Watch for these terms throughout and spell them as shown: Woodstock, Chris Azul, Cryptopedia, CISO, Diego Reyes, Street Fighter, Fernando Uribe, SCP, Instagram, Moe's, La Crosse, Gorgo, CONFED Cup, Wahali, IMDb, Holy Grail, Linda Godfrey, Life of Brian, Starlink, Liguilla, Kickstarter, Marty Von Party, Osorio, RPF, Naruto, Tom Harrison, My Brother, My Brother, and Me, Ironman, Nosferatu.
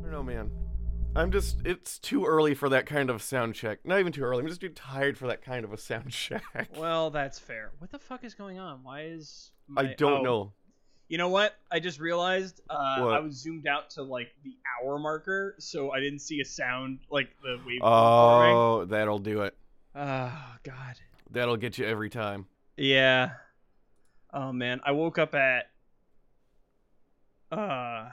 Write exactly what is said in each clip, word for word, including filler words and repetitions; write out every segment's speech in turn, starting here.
I don't know, man. I'm just, it's too early for that kind of sound check. Not even too early. I'm just too tired for that kind of a sound check. Well, that's fair. What the fuck is going on? Why is my... I don't oh. know. You know what? I just realized uh, I was zoomed out to, like, the hour marker, so I didn't see a sound, like, the wave. Oh, ring. That'll do it. Oh, God. That'll get you every time. Yeah. Oh, man. I woke up at uh,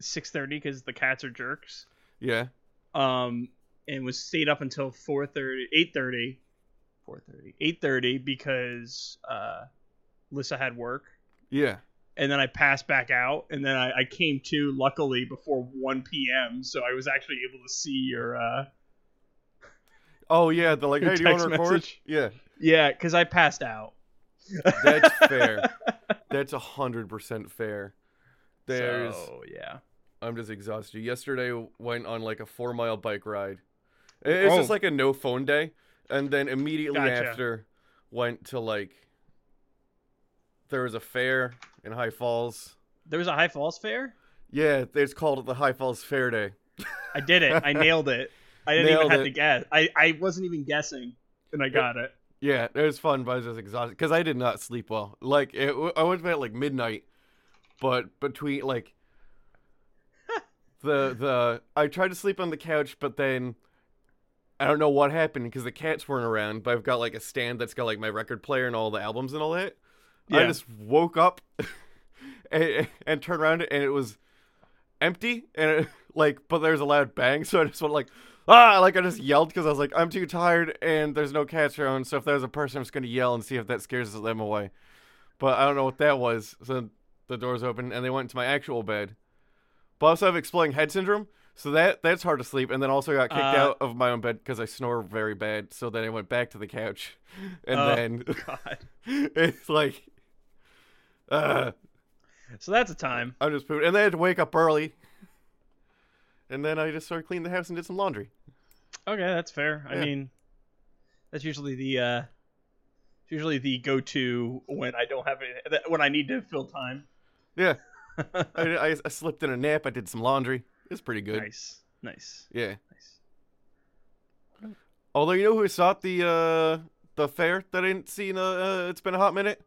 six thirty because the cats are jerks. Yeah. Um, and was stayed up until four thirty, eight thirty. four thirty. eight thirty because uh, Lissa had work. Yeah. And then I passed back out, and then I, I came to, luckily, before one p.m., so I was actually able to see your uh Oh, yeah, the, like, hey, do you want to record? Yeah. Yeah, because I passed out. That's fair. That's one hundred percent fair. There's... So, yeah. I'm just exhausted. Yesterday, went on, like, a four-mile bike ride. It's oh. just, like, a no-phone day, and then immediately gotcha. after, went to, like... There was a fair in High Falls. There was a High Falls fair? Yeah, it's called the High Falls Fair Day. I did it. I nailed it. I didn't nailed even have it. to guess. I, I wasn't even guessing, and I got it. Yeah, it was fun, but I was just exhausted because I did not sleep well. Like, it, I went to bed at, like, midnight, but between, like, the, the, I tried to sleep on the couch, but then I don't know what happened because the cats weren't around, but I've got, like, a stand that's got, like, my record player and all the albums and all that. Yeah. I just woke up and, and turned around, and it was empty, and it, like, but there's a loud bang, so I just went like, ah, like I just yelled because I was like, I'm too tired, and there's no cats around, so if there's a person, I'm just gonna yell and see if that scares them away. But I don't know what that was. So the doors opened, and they went to my actual bed. But also I have exploding head syndrome, so that that's hard to sleep. And then also got kicked uh, out of my own bed because I snore very bad. So then I went back to the couch, and oh, then God, it's like. Uh, so that's a time. I'm just pooping. And then I had to wake up early. And then I just started cleaning the house and did some laundry. Okay, that's fair. Yeah. I mean, that's usually the uh, usually the go-to when I don't have any, when I need to fill time. Yeah. I, I, I slipped in a nap. I did some laundry. It's pretty good. Nice. Nice. Yeah. Nice. Although, you know who saw at the uh, the fair that I didn't see in a, uh, it's been a hot minute?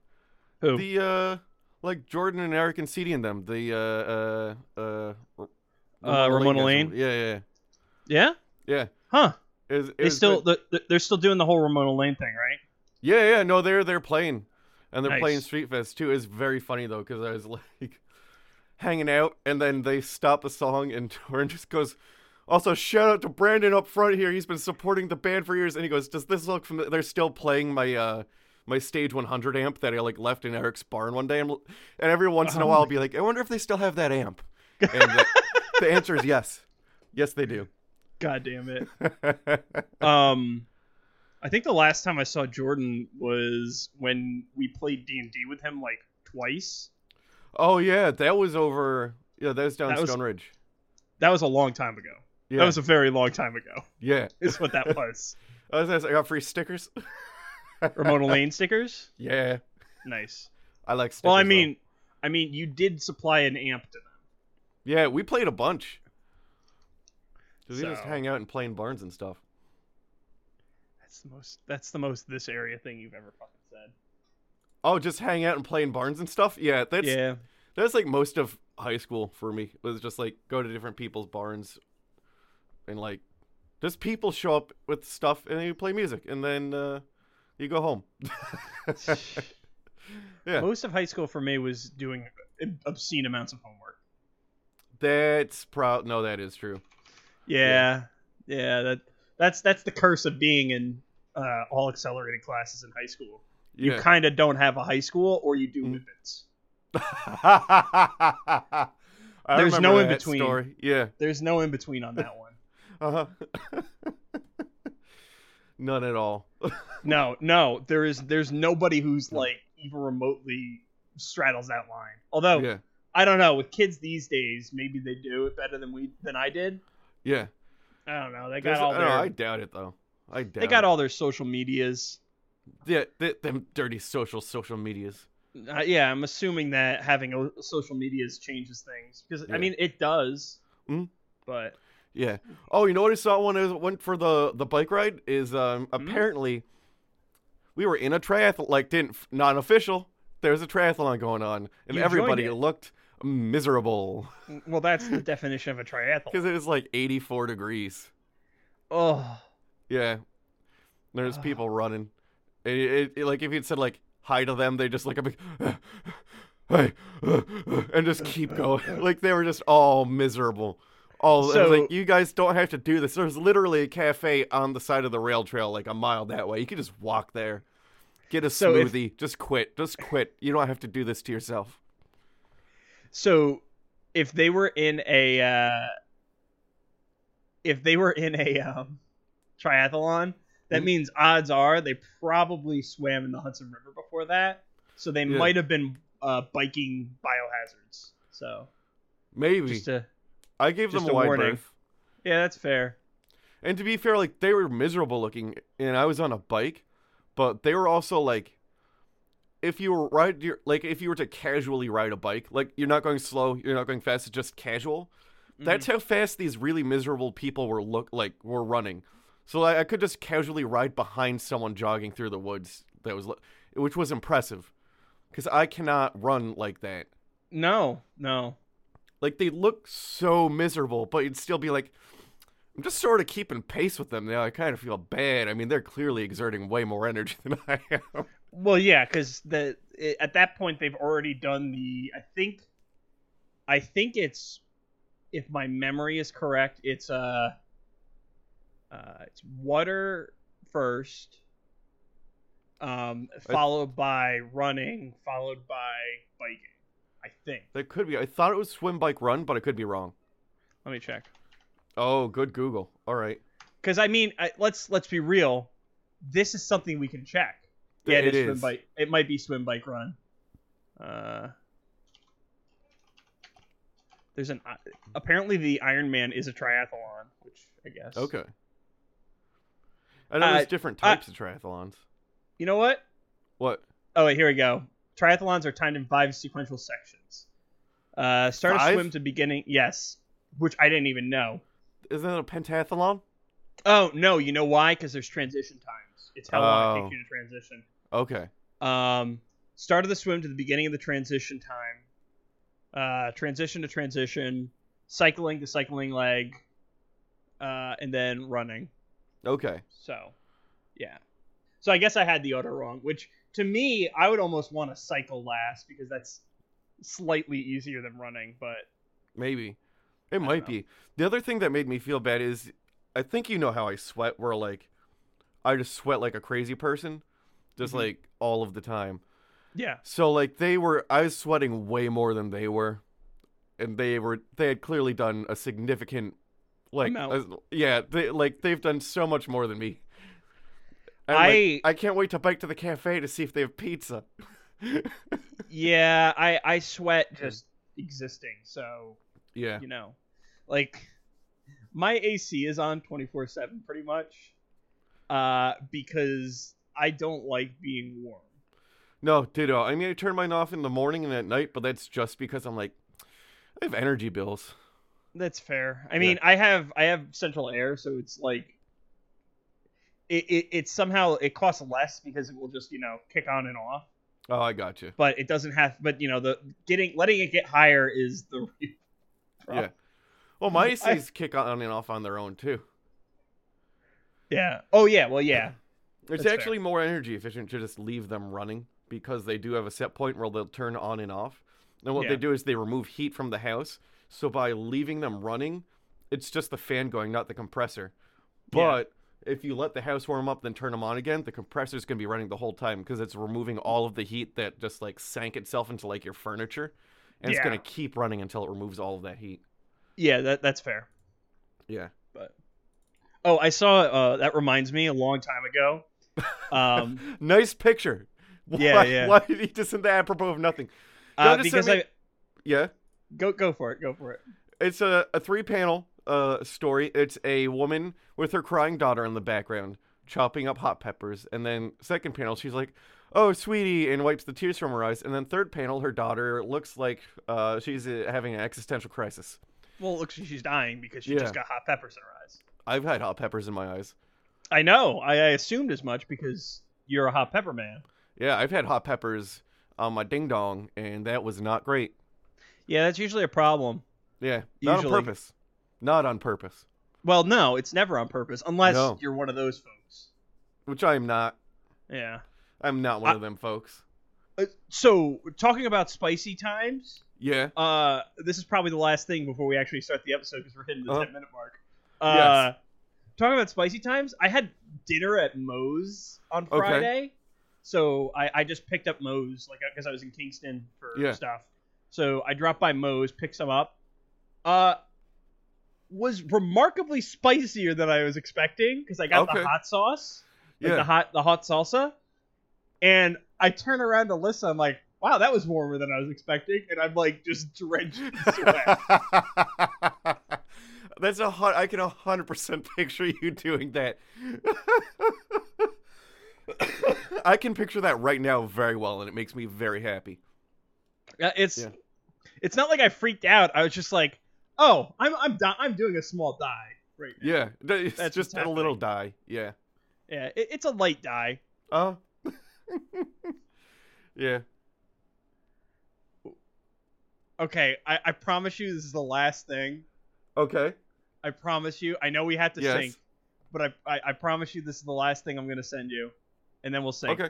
Who? The, uh... Like Jordan and Eric and C D and them, the uh, uh, uh, Ramona, uh, Ramona Lane. Yeah, yeah, yeah, yeah. Huh? It was, it they still the, they're still doing the whole Ramona Lane thing, right? Yeah, yeah. No, they're they're playing, and they're nice. playing Street Fest too. It's very funny though because I was like hanging out, and then they stop the song, and Jordan just goes, "Also, shout out to Brandon up front here. He's been supporting the band for years." And he goes, "Does this look familiar?" They're still playing my. Uh, My stage one hundred amp that I like left in Eric's barn one day, and, and every once oh in a while I'll be like, I wonder if they still have that amp. And the, the answer is yes, yes they do. God damn it. um, I think the last time I saw Jordan was when we played D and D with him like twice. Oh yeah, that was over. Yeah, that was down that Stone was, Ridge. That was a long time ago. Yeah. That was a very long time ago. Yeah, is what that was. I was I got free stickers. Ramona Lane stickers? Yeah. Nice. I like stickers. Well, I mean, though. I mean, you did supply an amp to them. Yeah, we played a bunch. Because so. we just hang out and play in barns and stuff. That's the most that's the most this area thing you've ever fucking said. Oh, just hang out and play in barns and stuff? Yeah, that's yeah. that's like most of high school for me. It was just like go to different people's barns and like just people show up with stuff and they play music and then uh you go home. Yeah. Most of high school for me was doing obscene amounts of homework. That's pro. No, that is true. Yeah, yeah. yeah that that's that's the curse of being in uh, all accelerated classes in high school. You yeah. kind of don't have a high school, or you do mm-hmm. whippets. I There's no in between. Story. Yeah. There's no in between on that one. Uh-huh. None at all. no, no. There is there's nobody who's like even remotely straddles that line. Although yeah. I don't know, with kids these days, maybe they do it better than we than I did. Yeah. I don't know. They got there's, all their I, I doubt it though. I doubt They got it. all their social medias. Yeah, they, them dirty social social medias. Uh, yeah, I'm assuming that having a social medias changes things because yeah. I mean it does. Mm-hmm. But yeah. Oh, you know what I saw when I went for the, the bike ride is um, apparently mm-hmm. we were in a triathlon, like didn't non official. There's a triathlon going on, and you everybody looked miserable. Well, that's the definition of a triathlon because it was like eighty-four degrees. Oh. Yeah. There's oh. people running. It, it, it, like if you'd said like hi to them, they just look up like, hey, and just keep going. Like they were just all miserable. All so, like you guys don't have to do this. There's literally a cafe on the side of the rail trail, like a mile that way. You can just walk there, get a so smoothie, if, just quit, just quit. You don't have to do this to yourself. So, if they were in a, uh, if they were in a um, triathlon. That means odds are they probably swam in the Hudson River before that, so they yeah. might have been uh, biking biohazards. So maybe just a, I gave just them a wide warning. Berth. Yeah, that's fair. And to be fair, like they were miserable looking, and I was on a bike, but they were also like, if you were ride your like if you were to casually ride a bike, like you're not going slow, you're not going fast, it's just casual. Mm-hmm. That's how fast these really miserable people were look like were running. So I, I could just casually ride behind someone jogging through the woods, that was, which was impressive, because I cannot run like that. No, no. Like, they look so miserable, but you'd still be like, I'm just sort of keeping pace with them now. I kind of feel bad. I mean, they're clearly exerting way more energy than I am. Well, yeah, because the, at that point, they've already done the, I think, I think it's, if my memory is correct, it's a... Uh, Uh, it's water first, um, followed by running, followed by biking, I think. That could be. I thought it was swim, bike, run, but I could be wrong. Let me check. Oh, good Google. All right. Because, I mean, I, let's let's be real. This is something we can check. Yeah, it, it is. Swim, bike. It might be swim, bike, run. Uh, there's an apparently the Ironman is a triathlon, which I guess. Okay. I know there's uh, different types uh, of triathlons. You know what? What? Oh, wait, here we go. Triathlons are timed in five sequential sections. Uh, start five? a swim to beginning. Yes. Which I didn't even know. Isn't it a pentathlon? Oh, no. You know why? Because there's transition times. It's how oh. long it takes you to transition. Okay. Um, start of the swim to the beginning of the transition time. Uh, transition to transition. Cycling to cycling leg. Uh, and then running. Okay. So, yeah. So I guess I had the order wrong, which to me, I would almost want to cycle last because that's slightly easier than running, but... Maybe. It might be. The other thing that made me feel bad is, I think you know how I sweat, where like, I just sweat like a crazy person, just mm-hmm. like all of the time. Yeah. So like they were, I was sweating way more than they were, and they were, they had clearly done a significant Like, no. yeah, they, like, they've done so much more than me. And, I like, I can't wait to bike to the cafe to see if they have pizza. yeah, I, I sweat just existing, so, yeah, you know. Like, my A C is on twenty-four seven, pretty much, uh, because I don't like being warm. No, ditto. I mean, I turn mine off in the morning and at night, but that's just because I'm like, I have energy bills. That's fair. I mean, yeah. I have I have central air, so it's like it, it it somehow it costs less because it will just you know kick on and off. Oh, I got you. But it doesn't have. But you know, the getting letting it get higher is the real problem. Yeah. Well, my A Cs kick on and off on their own too. Yeah. Oh yeah. Well yeah. It's That's actually fair. More energy efficient to just leave them running because they do have a set point where they'll turn on and off. And what yeah. they do is they remove heat from the house. So by leaving them running, it's just the fan going, not the compressor. But if you let the house warm up, then turn them on again, the compressor's going to be running the whole time because it's removing all of the heat that just, like, sank itself into, like, your furniture. And yeah. It's going to keep running until it removes all of that heat. Yeah, that that's fair. Yeah. But oh, I saw, uh, that reminds me, a long time ago. Um, nice picture. Why, yeah, yeah. Why did he just send that apropos of nothing? Uh, because me... I... Yeah? Go go for it, go for it. It's a, a three-panel uh, story. It's a woman with her crying daughter in the background, chopping up hot peppers. And then second panel, she's like, oh, sweetie, and wipes the tears from her eyes. And then third panel, her daughter looks like uh, she's uh, having an existential crisis. Well, look, she's dying because she yeah. just got hot peppers in her eyes. I've had hot peppers in my eyes. I know. I, I assumed as much because you're a hot pepper man. Yeah, I've had hot peppers on my ding-dong, and that was not great. Yeah, that's usually a problem. Yeah, not usually. on purpose. Not on purpose. Well, no, it's never on purpose, unless no. you're one of those folks. Which I am not. Yeah. I'm not one I, of them folks. Uh, so, talking about spicy times... Yeah. Uh, this is probably the last thing before we actually start the episode, because we're hitting the uh-huh. ten-minute mark. Uh, yes. Talking about spicy times, I had dinner at Moe's on Friday. Okay. So I, I just picked up Moe's, like, because I was in Kingston for yeah. stuff. So I dropped by Moe's, picked some up. Uh, was remarkably spicier than I was expecting because I got okay. the hot sauce, like yeah. the hot the hot salsa, and I turn around to Lissa. I'm like, wow, that was warmer than I was expecting, and I'm like just drenched in sweat. That's a hot. I can one hundred percent picture you doing that. I can picture that right now very well, and it makes me very happy. Uh, it's yeah. it's not like I freaked out. I was just like, oh, I'm I'm di- I'm doing a small die right now. Yeah, it's That's just a little die. Yeah, yeah, it, it's a light die. Oh, uh, yeah. Okay, I, I promise you this is the last thing. Okay. I promise you. I know we had to yes. sync, but I, I I promise you this is the last thing I'm gonna send you. And then we'll sing. Okay.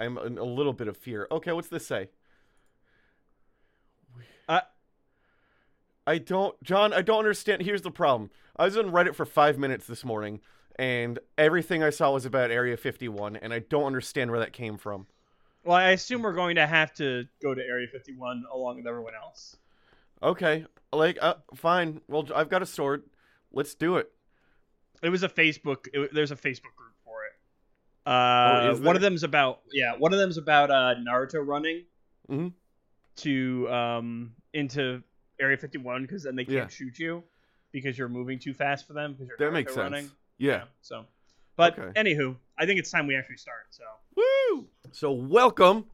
I'm in a little bit of fear. Okay, what's this say? Uh, I don't... John, I don't understand. Here's the problem. I was on Reddit for five minutes this morning, and everything I saw was about Area fifty-one, and I don't understand where that came from. Well, I assume we're going to have to go to Area fifty-one along with everyone else. Okay. Like, uh, fine. Well, I've got a sword. Let's do it. It was a Facebook. It, there's a Facebook group for it. Uh, oh, one of them's about yeah. One of them's about uh, Naruto running mm-hmm. to um, into Area fifty-one because then they can't yeah. shoot you because you're moving too fast for them because you're that Naruto makes sense. running. Yeah. yeah so, but okay. anywho, I think it's time we actually start. So woo! So welcome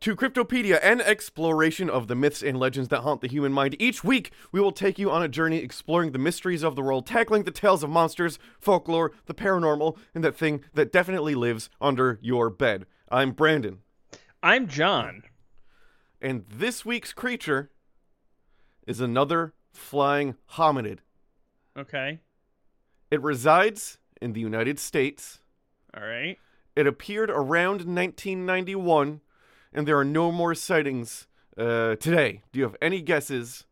to Cryptopedia, an exploration of the myths and legends that haunt the human mind. Each week, we will take you on a journey exploring the mysteries of the world, tackling the tales of monsters, folklore, the paranormal, and that thing that definitely lives under your bed. I'm Brandon. I'm John. And this week's creature is another flying hominid. Okay. It resides in the United States. All right. It appeared around nineteen ninety-one. And there are no more sightings uh, today. Do you have any guesses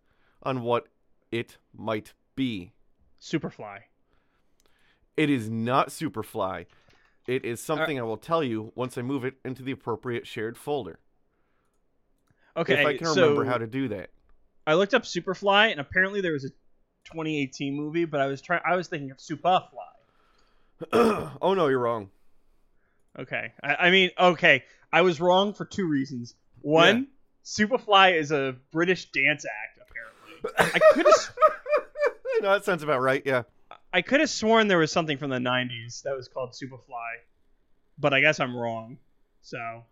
on what it might be? Superfly. It is not Superfly. It is something uh, I will tell you once I move it into the appropriate shared folder. Okay, if I can remember so how to do that. I looked up Superfly, and apparently there was a twenty eighteen movie, but I was trying. I was thinking of Superfly. Oh no, you're wrong. Okay, I, I mean, okay. I was wrong for two reasons. One, yeah. Superfly is a British dance act, apparently. I could have... no, that sounds about right, yeah. I could have sworn there was something from the nineties that was called Superfly, but I guess I'm wrong, so...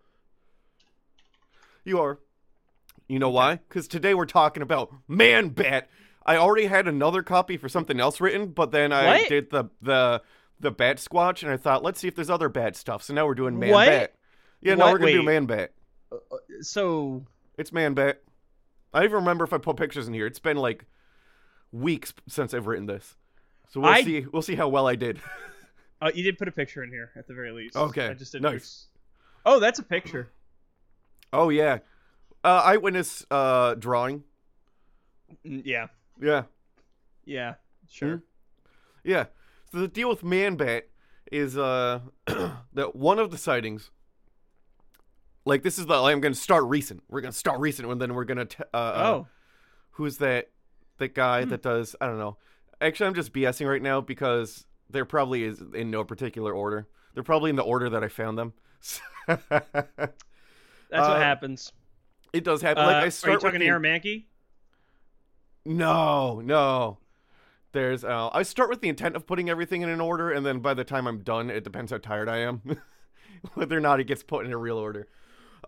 You are. You know why? Because today we're talking about Man-Bat. I already had another copy for something else written, but then I what? did the, the, the Bat Squatch, and I thought, let's see if there's other Bat stuff, so now we're doing Man-Bat. Yeah, no, what? we're going to do Man-Bat. Uh, so... It's Man-Bat. I don't even remember if I put pictures in here. It's been, like, weeks since I've written this. So we'll I... see We'll see how well I did. uh, you did put a picture in here, at the very least. Okay, I just didn't nice. Re- oh, that's a picture. Oh, yeah. Uh, eyewitness uh, drawing. Yeah. Yeah. Yeah, sure. Mm-hmm. Yeah. So the deal with Man-Bat is uh, that one of the sightings, like this is the, I'm going to start recent. We're going to start recent and then we're going to, uh, oh. Uh, who's that, that guy hmm. that does, I don't know. Actually, I'm just BSing right now because they're probably is in no particular order. They're probably in the order that I found them. That's uh, what happens. It does happen. Uh, like I start are you talking the... Aramaki? No, no. There's uh, I start with the intent of putting everything in an order, and then by the time I'm done, it depends how tired I am. Whether or not it gets put in a real order.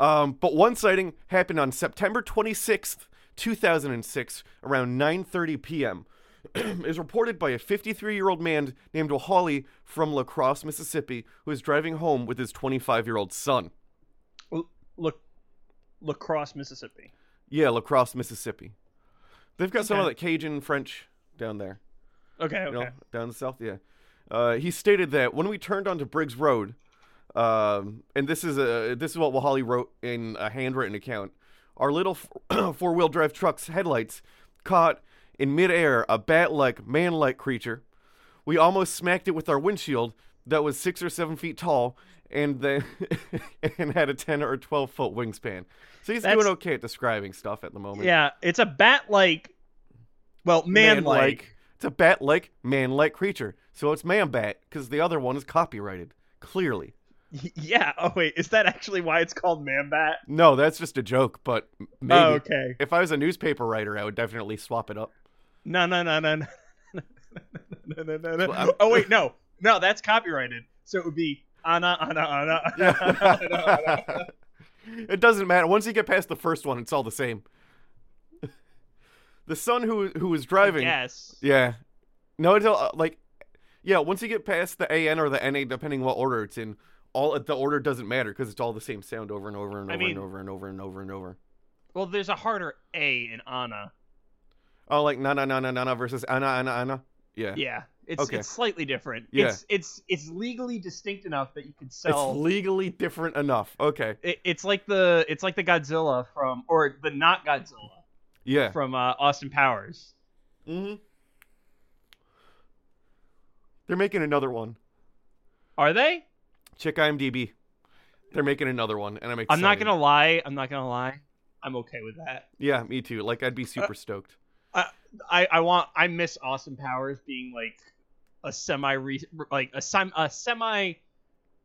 Um, but one sighting happened on September twenty-sixth, two thousand six, around nine thirty p.m. It was reported by a fifty-three-year-old man named Wahali from La Crosse, Mississippi, who was driving home with his twenty-five-year-old son. Well, look. La Crosse, Mississippi. Yeah, La Crosse, Mississippi. They've got okay. some of that Cajun French down there. Okay, okay. You know, down the south, yeah. Uh, he stated that when we turned onto Briggs Road, um, and this is a this is what Wahali wrote in a handwritten account. Our little f- four-wheel drive truck's headlights caught in midair a bat-like, man-like creature. We almost smacked it with our windshield that was six or seven feet tall. And then and had a ten or twelve foot wingspan. So he's That's, doing okay at describing stuff at the moment. Yeah, it's a bat-like, well, man-like. man-like. It's a bat-like, man-like creature. So it's Man-Bat, because the other one is copyrighted, clearly. Yeah, oh wait, is that actually why it's called Man-Bat? No, that's just a joke, but maybe. Oh, okay. If I was a newspaper writer, I would definitely swap it up. No, no, no, no, no, no, no, no, no. Oh wait, no. No, that's copyrighted. So it would be... Anna, Anna, Anna, Anna, Anna, Anna, Anna. It doesn't matter. Once you get past the first one, it's all the same. The son who who was driving. Yes. Yeah. No, it's all, like, yeah. Once you get past the A N or the N A, depending what order it's in, all the order doesn't matter because it's all the same sound over and over and over I mean, and over and over and over and over. Well, there's a harder A in Anna. Oh, like na na na na na versus Anna Anna Anna. Yeah. Yeah. It's okay. It's slightly different. Yeah. It's it's it's legally distinct enough that you could sell. It's legally different enough. Okay. It, it's like the it's like the Godzilla from or the not Godzilla. Yeah. From uh, Austin Powers. Mm-hmm. They're making another one. Are they? Check IMDb. They're making another one, and I'm excited. I'm not gonna lie. I'm not gonna lie. I'm okay with that. Yeah, me too. Like I'd be super uh, stoked. I, I I want I miss Austin Powers being like. A semi like a sem- a semi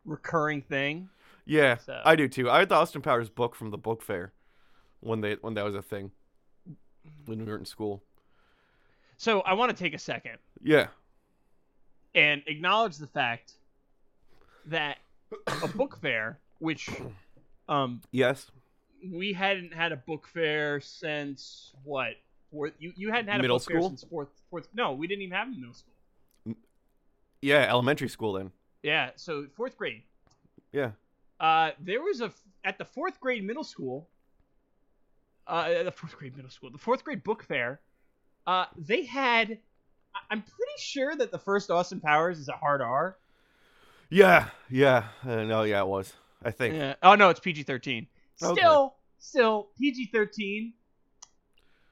recurring thing. Yeah, so. I do too. I had the Austin Powers book from the book fair when they when that was a thing when we were in school. So I want to take a second. Yeah. And acknowledge the fact that a book fair, which um yes, we hadn't had a book fair since what? Fourth, you you hadn't had a middle book school? Fair since fourth fourth. No, we didn't even have a middle school. Yeah, elementary school then. Yeah, so fourth grade. Yeah. Uh, there was a at the fourth grade middle school. Uh, the fourth grade middle school, the fourth grade book fair. Uh, they had. I'm pretty sure that the first Austin Powers is a hard R. Yeah, yeah, uh, no, yeah, it was. I think. Yeah. Oh no, it's P G thirteen. Still, okay. still P G thirteen.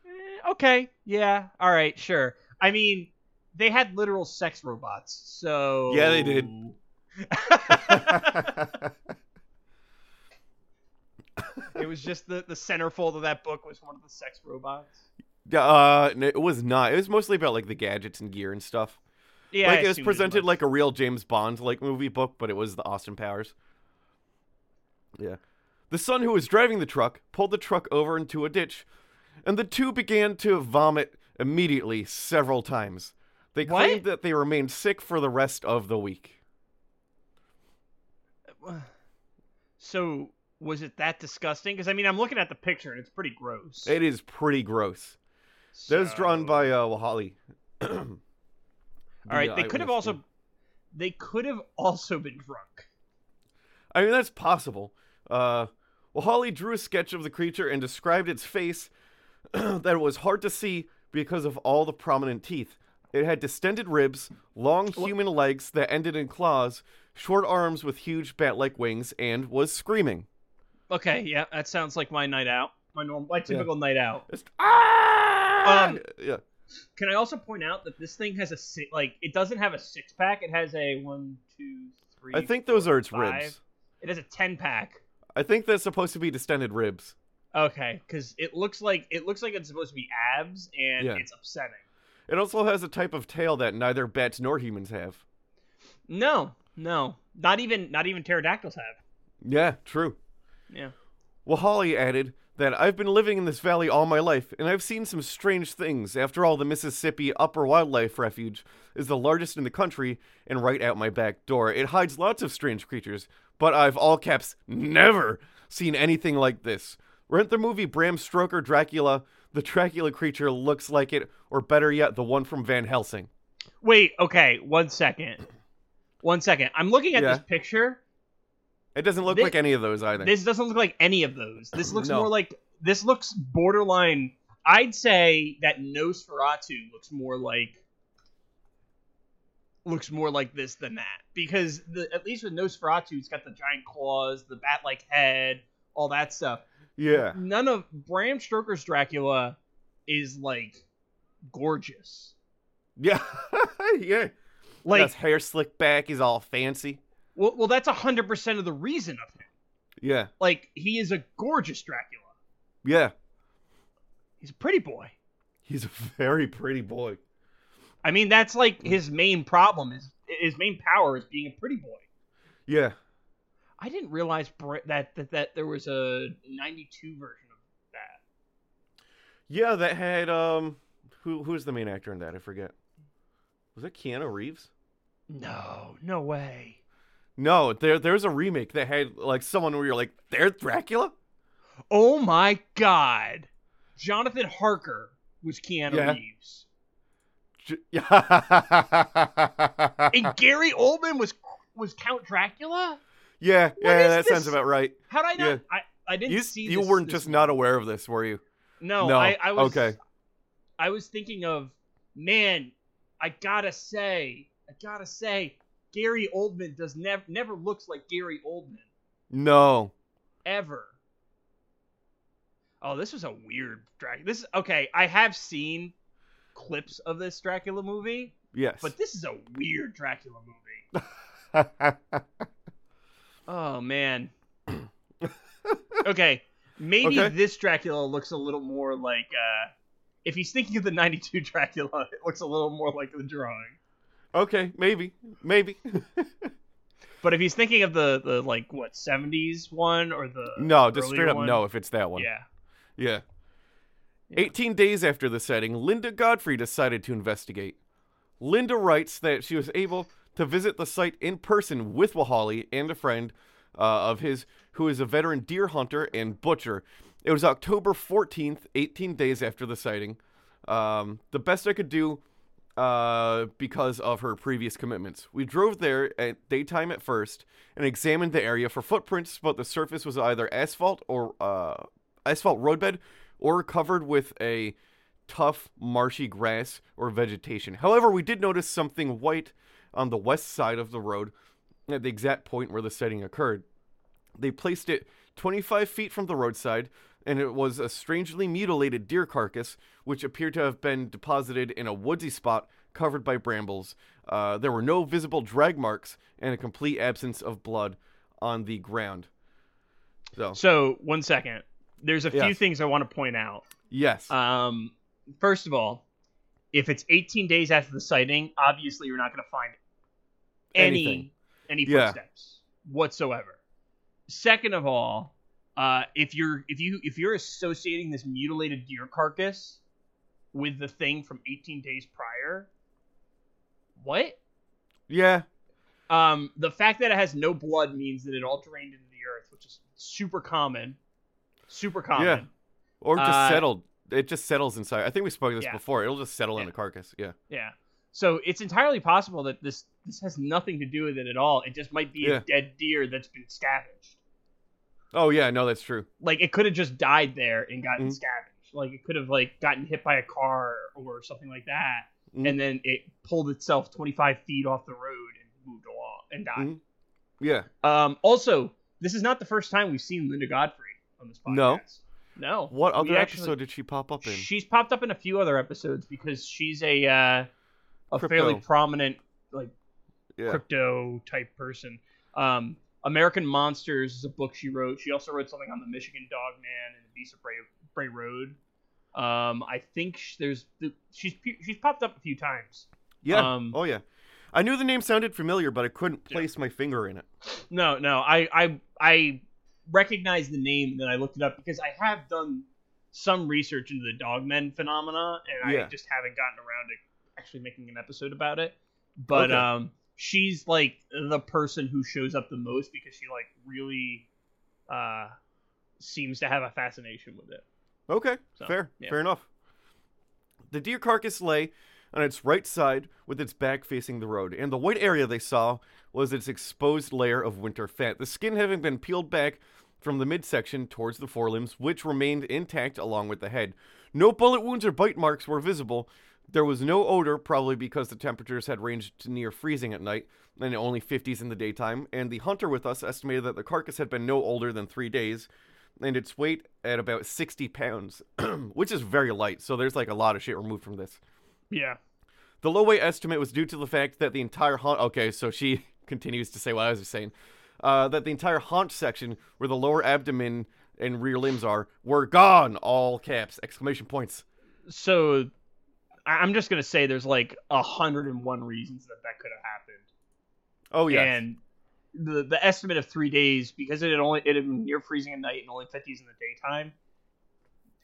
Eh, okay. Yeah. All right. Sure. I mean. They had literal sex robots, so... Yeah, they did. It was just the, the centerfold of that book was one of the sex robots. Uh, it was not. It was mostly about, like, the gadgets and gear and stuff. Yeah, like, it was presented it was. like a real James Bond-like movie book, but it was the Austin Powers. Yeah. The son who was driving the truck pulled the truck over into a ditch, and the two began to vomit immediately several times. They claimed what? that they remained sick for the rest of the week. So, was it that disgusting? Because, I mean, I'm looking at the picture, and it's pretty gross. It is pretty gross. So... That was drawn by uh, Wahali. All right, they could have also... They could have also been drunk. I mean, that's possible. Uh, Wahali drew a sketch of the creature and described its face that it was hard to see because of all the prominent teeth. It had distended ribs, long human legs that ended in claws, short arms with huge bat-like wings, and was screaming. Okay, yeah, that sounds like my night out. My normal, my typical yeah. night out. It's, ah! Um, yeah. Can I also point out that this thing has a six, like it doesn't have a six pack. It has a one, two, three. I think four, those are its five. Ribs. It has a ten pack. I think that's supposed to be distended ribs. Okay, because it looks like it looks like it's supposed to be abs, and yeah. It's upsetting. It also has a type of tail that neither bats nor humans have. No, no, not even not even pterodactyls have. Yeah, true. Yeah. Wahali added that I've been living in this valley all my life, and I've seen some strange things. After all, the Mississippi Upper Wildlife Refuge is the largest in the country and right out my back door. It hides lots of strange creatures, but I've, all caps, never seen anything like this. Rent the movie Bram Stoker's Dracula. The Dracula creature looks like it, or better yet, the one from Van Helsing. Wait, okay, one second. One second. I'm looking at yeah. this picture. It doesn't look this, like any of those either. This doesn't look like any of those. This looks no. more like... This looks borderline... I'd say that Nosferatu looks more like... Looks more like this than that. Because the, at least with Nosferatu, it's got the giant claws, the bat-like head, all that stuff. Yeah. None of... Bram Stoker's Dracula is, like, gorgeous. Yeah. yeah. Like, his hair slicked back, he's all fancy. Well, well, that's one hundred percent of the reason of him. Yeah. Like, he is a gorgeous Dracula. Yeah. He's a pretty boy. He's a very pretty boy. I mean, that's, like, his main problem. is His main power is being a pretty boy. Yeah. I didn't realize that that, that there was a ninety-two version of that. Yeah, that had, um... Who Who's the main actor in that? I forget. Was that Keanu Reeves? No. No way. No, there there's a remake that had, like, someone where you're like, there's Dracula? Oh my god. Jonathan Harker was Keanu yeah. Reeves. J- and Gary Oldman was was Count Dracula? Yeah, what yeah, that this? sounds about right. How did I not? Yeah. I, I didn't you, see you this. You weren't this just movie. Not aware of this, were you? No, no. I, I was. Okay. I was thinking of, man, I gotta say, I gotta say, Gary Oldman does never never looks like Gary Oldman. No. Ever. Oh, this was a weird Dracula. This is okay. I have seen clips of this Dracula movie. Yes. But this is a weird Dracula movie. Oh man. Okay. Maybe okay. This Dracula looks a little more like uh, if he's thinking of the ninety-two Dracula, it looks a little more like the drawing. Okay, maybe, maybe. But if he's thinking of the, the like what seventies one or the no, just straight up one, no. If it's that one, yeah, yeah. yeah. eighteen days after the sighting, Linda Godfrey decided to investigate. Linda writes that she was able to visit the site in person with Wahali and a friend uh, of his who is a veteran deer hunter and butcher. It was October fourteenth, eighteen days after the sighting. Um, the best I could do. Uh, because of her previous commitments. We drove there at daytime at first and examined the area for footprints, but the surface was either asphalt or uh, asphalt roadbed or covered with a tough, marshy grass or vegetation. However, we did notice something white on the west side of the road at the exact point where the sighting occurred. They placed it twenty-five feet from the roadside, and it was a strangely mutilated deer carcass, which appeared to have been deposited in a woodsy spot covered by brambles. Uh, there were no visible drag marks and a complete absence of blood on the ground. So, so one second. There's a yes. few things I want to point out. Yes. Um, first of all, if it's eighteen days after the sighting, obviously you're not going to find any Anything. any footsteps yeah. whatsoever. Second of all, Uh, if you're if you if you're associating this mutilated deer carcass with the thing from eighteen days prior, what? Yeah. Um, the fact that it has no blood means that it all drained into the earth, which is super common, super common. Yeah. Or just uh, settled. It just settles inside. I think we spoke of this yeah. before. It'll just settle yeah. in the carcass. Yeah. Yeah. So it's entirely possible that this this has nothing to do with it at all. It just might be yeah. a dead deer that's been scavenged. Oh, yeah, no, that's true. Like, it could have just died there and gotten mm-hmm. scavenged. Like, it could have, like, gotten hit by a car or something like that. Mm-hmm. And then it pulled itself twenty-five feet off the road and moved along and died. Mm-hmm. Yeah. Um. Also, this is not the first time we've seen Linda Godfrey on this podcast. No. No. What other actually, episode did she pop up in? She's popped up in a few other episodes because she's a uh, a crypto. fairly prominent like yeah. crypto type person. Um, American Monsters is a book she wrote. She also wrote something on the Michigan Dog Man and the Beast of Bray, Bray Road. Um, I think there's the, she's she's popped up a few times. Yeah. Um, oh yeah. I knew the name sounded familiar, but I couldn't place yeah. my finger in it. No, no. I I I recognized the name, and then I looked it up because I have done some research into the dogmen phenomena, and yeah. I just haven't gotten around to actually making an episode about it. But okay. um, she's like the person who shows up the most because she like really uh, seems to have a fascination with it. Okay, so, fair. Yeah. Fair enough. The deer carcass lay on its right side with its back facing the road, and the white area they saw was its exposed layer of winter fat, the skin having been peeled back from the midsection towards the forelimbs, which remained intact along with the head. No bullet wounds or bite marks were visible. There was no odor, probably because the temperatures had ranged to near freezing at night, and only fifties in the daytime, and the hunter with us estimated that the carcass had been no older than three days, and its weight at about sixty pounds, which is very light, so there's like a lot of shit removed from this. Yeah. The low weight estimate was due to the fact that the entire haunt... Okay, so she continues to say what I was just saying. Uh, that the entire haunt section, where the lower abdomen and rear limbs are, were gone! All caps, exclamation points. So, I'm just going to say there's like one hundred one reasons that that could have happened. Oh, yeah. And the the estimate of three days, because it had, only, it had been near freezing at night and only fifties in the daytime,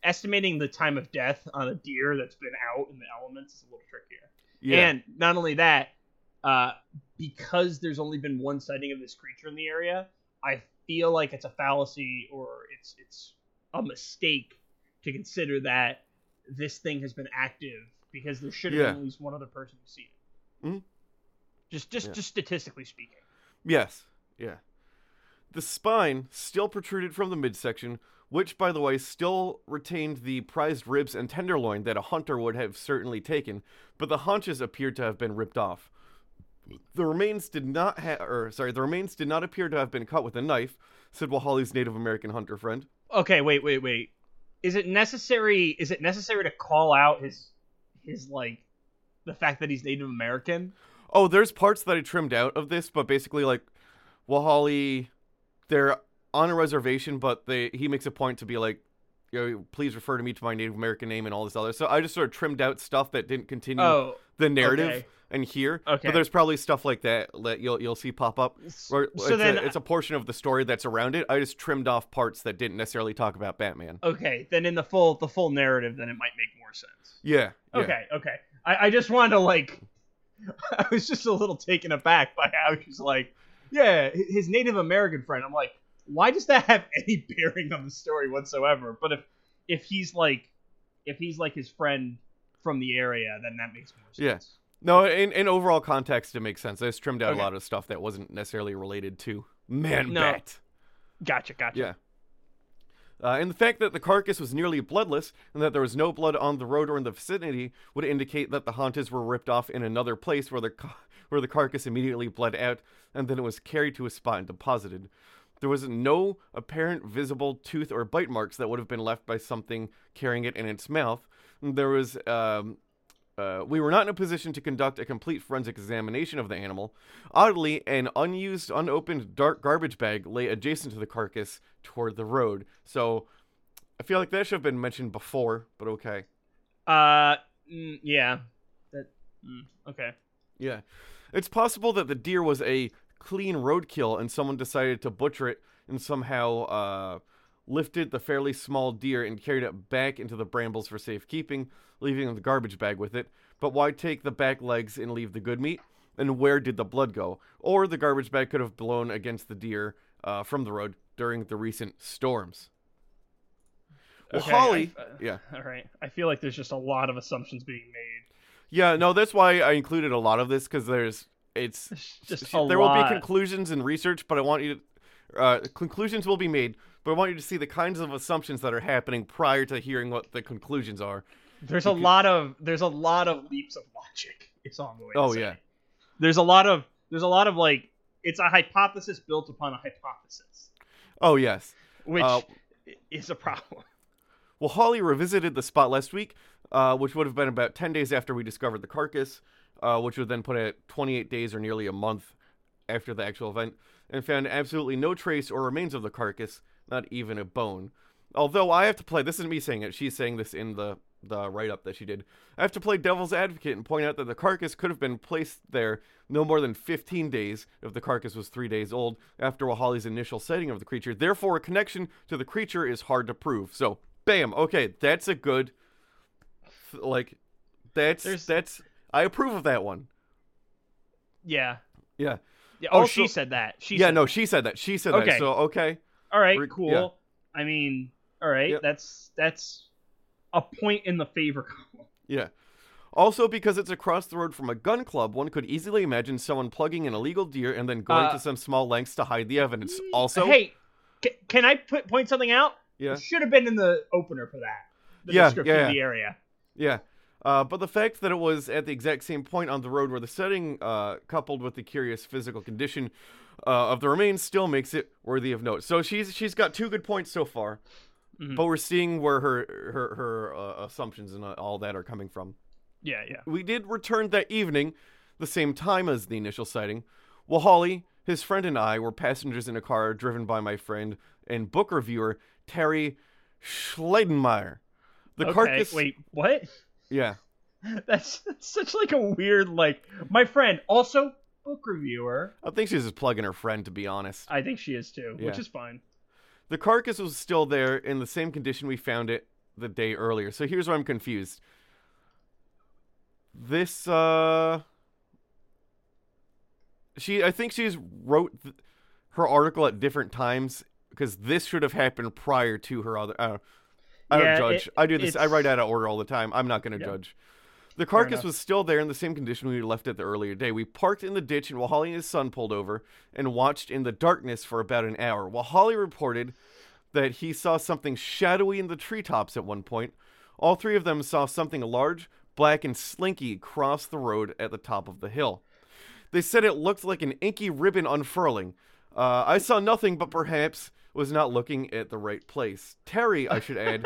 estimating the time of death on a deer that's been out in the elements is a little trickier. Yeah. And not only that, uh, because there's only been one sighting of this creature in the area, I feel like it's a fallacy or it's it's a mistake to consider that this thing has been active, because there should have yeah. been at least one other person who's seen it. Mm-hmm. Just, just, yeah. just statistically speaking. Yes. Yeah. The spine still protruded from the midsection, which, by the way, still retained the prized ribs and tenderloin that a hunter would have certainly taken, but the haunches appeared to have been ripped off. The remains did not ha- or sorry, the remains did not appear to have been cut with a knife, said Wahali's Native American hunter friend. Okay, wait, wait, wait. Is it necessary? Is it necessary to call out his his like the fact that he's Native American? Oh, there's parts that I trimmed out of this, but basically, like Wahali, they're on a reservation, but they he makes a point to be like, you know, please refer to me to my Native American name and all this other. So I just sort of trimmed out stuff that didn't continue oh, the narrative okay. and here. Okay. But there's probably stuff like that that you'll you'll see pop up. Or so it's, then, a, it's a portion of the story that's around it. I just trimmed off parts that didn't necessarily talk about Batman. Okay, then in the full the full narrative, then it might make more sense. Yeah. yeah. Okay. Okay. I, I just wanted to like, I was just a little taken aback by how he's like, yeah, his Native American friend. I'm like, why does that have any bearing on the story whatsoever? But if if he's like if he's like his friend from the area, then that makes more sense. Yeah. No, in, in overall context, it makes sense. I just trimmed out okay. a lot of stuff that wasn't necessarily related to Man no. Bat. Gotcha, gotcha. Yeah. Uh, and the fact that the carcass was nearly bloodless and that there was no blood on the road or in the vicinity would indicate that the haunches were ripped off in another place where the ca- where the carcass immediately bled out, and then it was carried to a spot and deposited. There was no apparent visible tooth or bite marks that would have been left by something carrying it in its mouth. There was, um, uh, we were not in a position to conduct a complete forensic examination of the animal. Oddly, an unused, unopened dark garbage bag lay adjacent to the carcass toward the road. So, I feel like that should have been mentioned before, but okay. Uh, mm, yeah. That, mm, okay. Yeah. It's possible that the deer was a clean roadkill and someone decided to butcher it and somehow uh lifted the fairly small deer and carried it back into the brambles for safekeeping, leaving the garbage bag with it. But why take the back legs and leave the good meat? And where did the blood go? Or the garbage bag could have blown against the deer uh from the road during the recent storms. Well, okay, Holly I, uh, yeah all right I feel like there's just a lot of assumptions being made. Yeah no that's why I included a lot of this, because there's It's just there lot. will be conclusions and research, but I want you to uh, conclusions will be made, but I want you to see the kinds of assumptions that are happening prior to hearing what the conclusions are. There's because... a lot of there's a lot of leaps of logic. It's on the way. Oh yeah. It. There's a lot of there's a lot of like it's a hypothesis built upon a hypothesis. Oh yes. Which uh, is a problem. Wahali revisited the spot last week, uh, which would have been about ten days after we discovered the carcass, uh, which would then put it at twenty-eight days or nearly a month after the actual event, and found absolutely no trace or remains of the carcass, not even a bone. Although I have to play, this isn't me saying it, she's saying this in the, the write-up that she did, I have to play devil's advocate and point out that the carcass could have been placed there no more than fifteen days if the carcass was three days old after Wahali's initial sighting of the creature. Therefore, a connection to the creature is hard to prove. So, bam, okay, that's a good, like, that's, There's... that's, I approve of that one. Yeah. Yeah. yeah oh, also, she said that. She yeah, said no, that. she said that. She said okay. that, so okay. All right, Re- cool. Yeah. I mean, all right, yep. that's that's a point in the favor column. Yeah. Also, because it's across the road from a gun club, one could easily imagine someone plugging an illegal deer and then going uh, to some small lengths to hide the evidence. Also, hey, c- can I put, point something out? Yeah. It should have been in the opener for that. The yeah, description yeah, yeah. of the area. Yeah. Uh, but the fact that it was at the exact same point on the road where the setting, uh, coupled with the curious physical condition uh, of the remains, still makes it worthy of note. So she's she's got two good points so far, mm-hmm. but we're seeing where her her, her uh, assumptions and all that are coming from. Yeah, yeah. We did return that evening, the same time as the initial sighting. Wahali, his friend, and I were passengers in a car driven by my friend and book reviewer Terry Schleidenmeyer. The okay, carcass. Wait, what? Yeah. That's, that's such like a weird, like, my friend, also book reviewer. I think she's just plugging her friend, to be honest. I think she is too, yeah. which is fine. The carcass was still there in the same condition we found it the day earlier. So here's where I'm confused. This, uh... She, I think she's wrote th- her article at different times, because this should have happened prior to her other... Uh, I don't yeah, judge. It, I do this. It's... I write out of order all the time. I'm not going to yeah. judge. The carcass was still there in the same condition we left it the earlier day. We parked in the ditch and Wahali and his son pulled over and watched in the darkness for about an hour. Wahali reported that he saw something shadowy in the treetops at one point. All three of them saw something large, black, and slinky cross the road at the top of the hill. They said it looked like an inky ribbon unfurling. Uh, I saw nothing, but perhaps was not looking at the right place. Terry, I should add...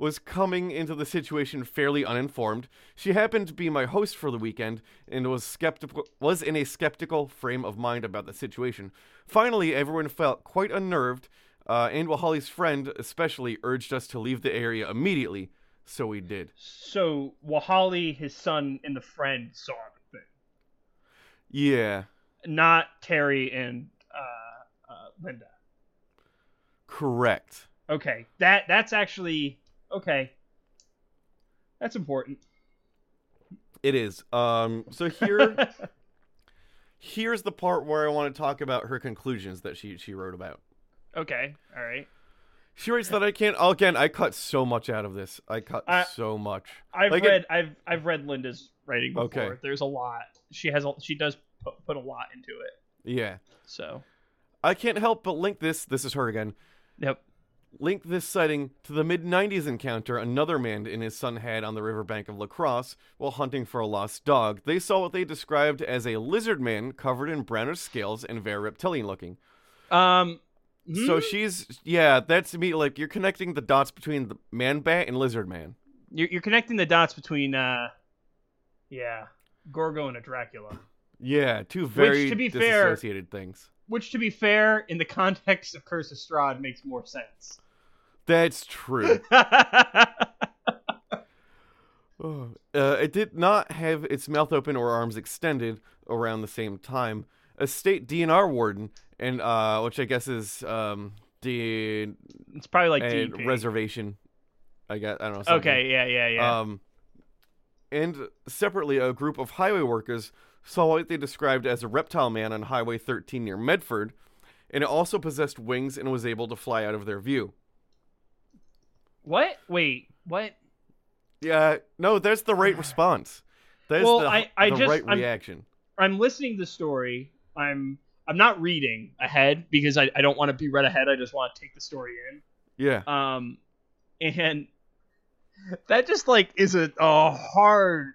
was coming into the situation fairly uninformed. She happened to be my host for the weekend and was skeptical, was in a skeptical frame of mind about the situation. Finally, everyone felt quite unnerved, uh, and Wahali's friend especially urged us to leave the area immediately, so we did. So, Wahali, his son, and the friend saw the thing. Yeah. Not Terry and uh, uh, Linda. Correct. Okay, that that's actually... Okay. That's important. It is. Um, so here, here's the part where I want to talk about her conclusions that she, she wrote about. Okay. All right. She writes that I can't, again, I cut so much out of this. I cut I, so much. I've like read, it, I've, I've read Linda's writing before. Okay. There's a lot. She has, a, she does put, put a lot into it. Yeah. So I can't help but link this. This is her again. Yep. Link this sighting to the mid nineties encounter another man and his son had on the riverbank of La Crosse while hunting for a lost dog. They saw what they described as a lizard man covered in brownish scales and very reptilian looking. Um, so hmm? she's, yeah, that's me. Like, you're connecting the dots between the man bat and lizard man. You're, you're connecting the dots between, uh, yeah, Gorgo and a Dracula. Yeah, two very Which, to be disassociated fair, things. Which, to be fair, in the context of Curse of Strahd, makes more sense. That's true. oh, uh, it did not have its mouth open or arms extended around the same time. A state D N R warden, and uh, which I guess is um, D. It's probably like D P. Reservation. I guess I don't know. Something. Okay. Yeah. Yeah. Yeah. Um, and separately, a group of highway workers saw what they described as a reptile man on Highway thirteen near Medford, and it also possessed wings and was able to fly out of their view. What? Wait, what? Yeah, no, that's the right response. That's well, the, I, I the just, right I'm, reaction. I'm listening to the story. I'm I'm not reading ahead because I, I don't want to be read ahead. I just want to take the story in. Yeah. Um, and that just like is a, a hard...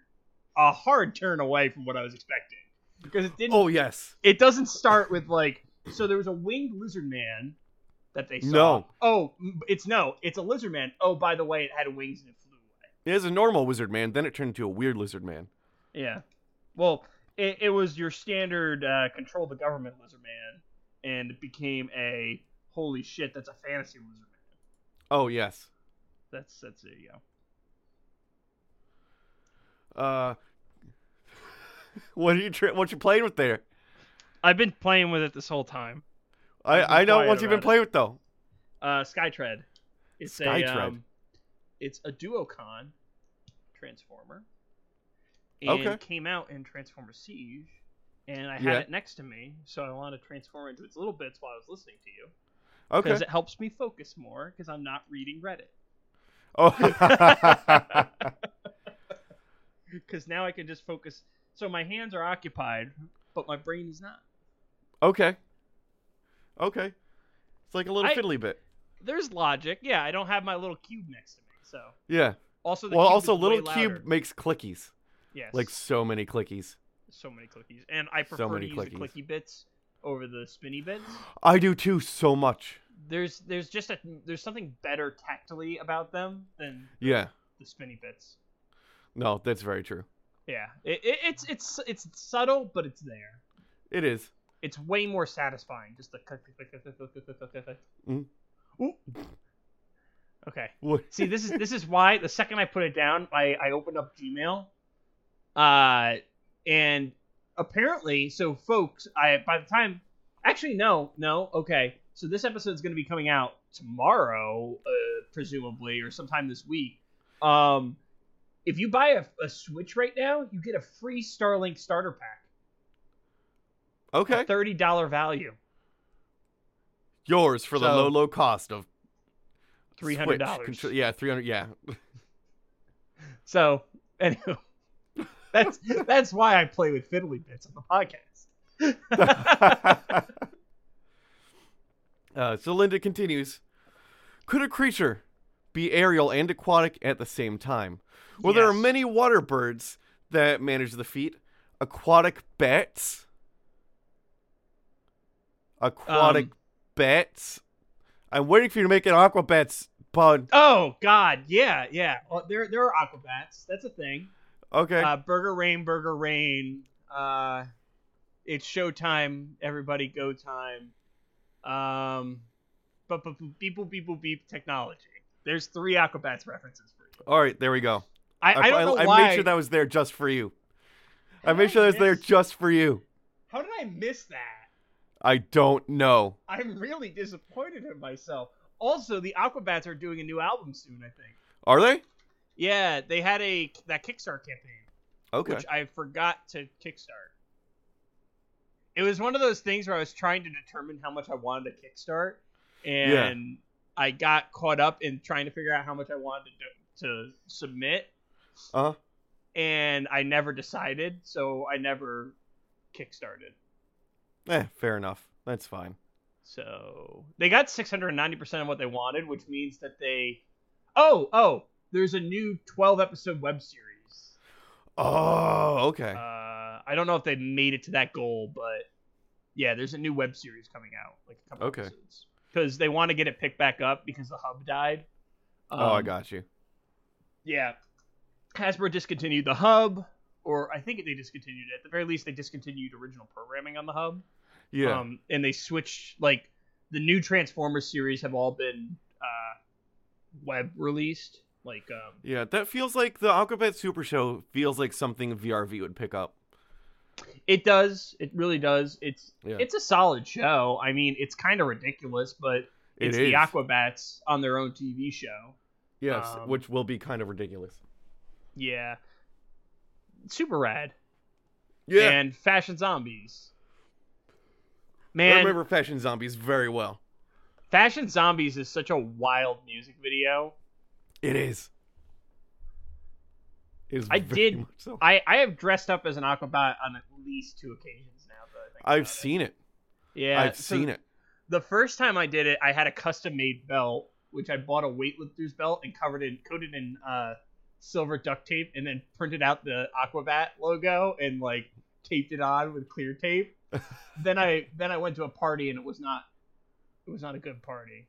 a hard turn away from what I was expecting because it didn't. Oh yes. It doesn't start with like, so there was a winged lizard man that they saw. No. Oh, it's no. It's a lizard man. Oh, by the way, it had wings and it flew away. It was a normal lizard man. Then it turned into a weird lizard man. Yeah. Well, it, it was your standard uh, control the government lizard man. And it became a, holy shit, that's a fantasy lizard man. Oh, yes. That's, that's it, yeah. Uh, what are you, tra- what you playing with there? I've been playing with it this whole time. I, I know what you've been playing with, though. Uh, Skytread. It's Skytread. A, um, it's a Duocon Transformer. And okay. It came out in Transformer Siege. And I had yeah. it next to me, so I wanted to transform into its little bits while I was listening to you. Okay. Because it helps me focus more, because I'm not reading Reddit. Oh. Because now I can just focus. So my hands are occupied, but my brain is not. Okay. Okay. It's like a little I, fiddly bit. There's logic. Yeah, I don't have my little cube next to me, so. Yeah. Also, the well, cube also, little cube makes clickies. Yes. Like so many clickies. So many clickies. And I prefer so to use clickies. the clicky bits over the spinny bits. I do too, so much. There's there's just a there's something better tactily about them than the, yeah. the spinny bits. No, that's very true. Yeah. It, it, it's it's it's subtle, but it's there. It is. It's way more satisfying, just the click click click click click click click click. Mm. Ooh. Okay. What? See, this is this is why the second I put it down, I, I opened up Gmail. Uh And apparently, so folks, I by the time, actually, no, no, okay. So this episode is going to be coming out tomorrow, uh, presumably, or sometime this week. Um, if you buy a, a Switch right now, you get a free Starlink starter pack. Okay. A thirty dollars value. Yours for so, the low, low cost of three hundred dollars. Contr- yeah, three hundred dollars, yeah. So, anyway. That's that's why I play with fiddly bits on the podcast. uh, so Linda continues. Could a creature be aerial and aquatic at the same time? Well, yes. There are many water birds that manage the feat. Aquatic bats. Aquatic um, bats. I'm waiting for you to make an Aquabats pun. Oh, God. Yeah, yeah. Well, there, there are Aquabats. That's a thing. Okay. Uh, Burger Rain, Burger Rain. Uh, it's showtime. Everybody go time. Um, but but beep boop beep boop beep technology. There's three Aquabats references for you. All right, there we go. I, I, I don't know I, why. I made sure that was there just for you. How I made sure I that was there just for you. How did I miss that? I don't know. I'm really disappointed in myself. Also, the Aquabats are doing a new album soon. I think. Are they? Yeah, they had a that Kickstarter campaign, okay. Which I forgot to kickstart. It was one of those things where I was trying to determine how much I wanted to kickstart, and yeah. I got caught up in trying to figure out how much I wanted to, to submit, uh-huh. And I never decided, so I never kickstarted. Eh, fair enough. That's fine. So they got six hundred ninety percent of what they wanted, which means that they... Oh, oh! There's a new twelve episode web series. Oh, okay. Uh, I don't know if they made it to that goal, but yeah, there's a new web series coming out, like a couple okay. episodes, because they want to get it picked back up because the Hub died. Um, oh, I got you. Yeah, Hasbro discontinued the Hub, or I think they discontinued it. At the very least, they discontinued original programming on the Hub. Yeah, um, and they switched. Like the new Transformers series have all been uh, web released. Like, um, yeah, that feels like the Aquabat Super Show feels like something V R V would pick up. It does. It really does. It's yeah. it's a solid show. I mean, it's kind of ridiculous, but it's it the Aquabats on their own T V show. Yes, um, which will be kind of ridiculous. Yeah. Super rad. Yeah. And Fashion Zombies. Man, I remember Fashion Zombies very well. Fashion Zombies is such a wild music video. It is. It is I did. Much so. I, I have dressed up as an Aquabat on at least two occasions now. But I I've seen it. it. Yeah. I've so seen it. The first time I did it, I had a custom made belt, which I bought a weightlifter's belt and covered in coated in uh, silver duct tape and then printed out the Aquabat logo and like taped it on with clear tape. then I then I went to a party and it was not it was not a good party.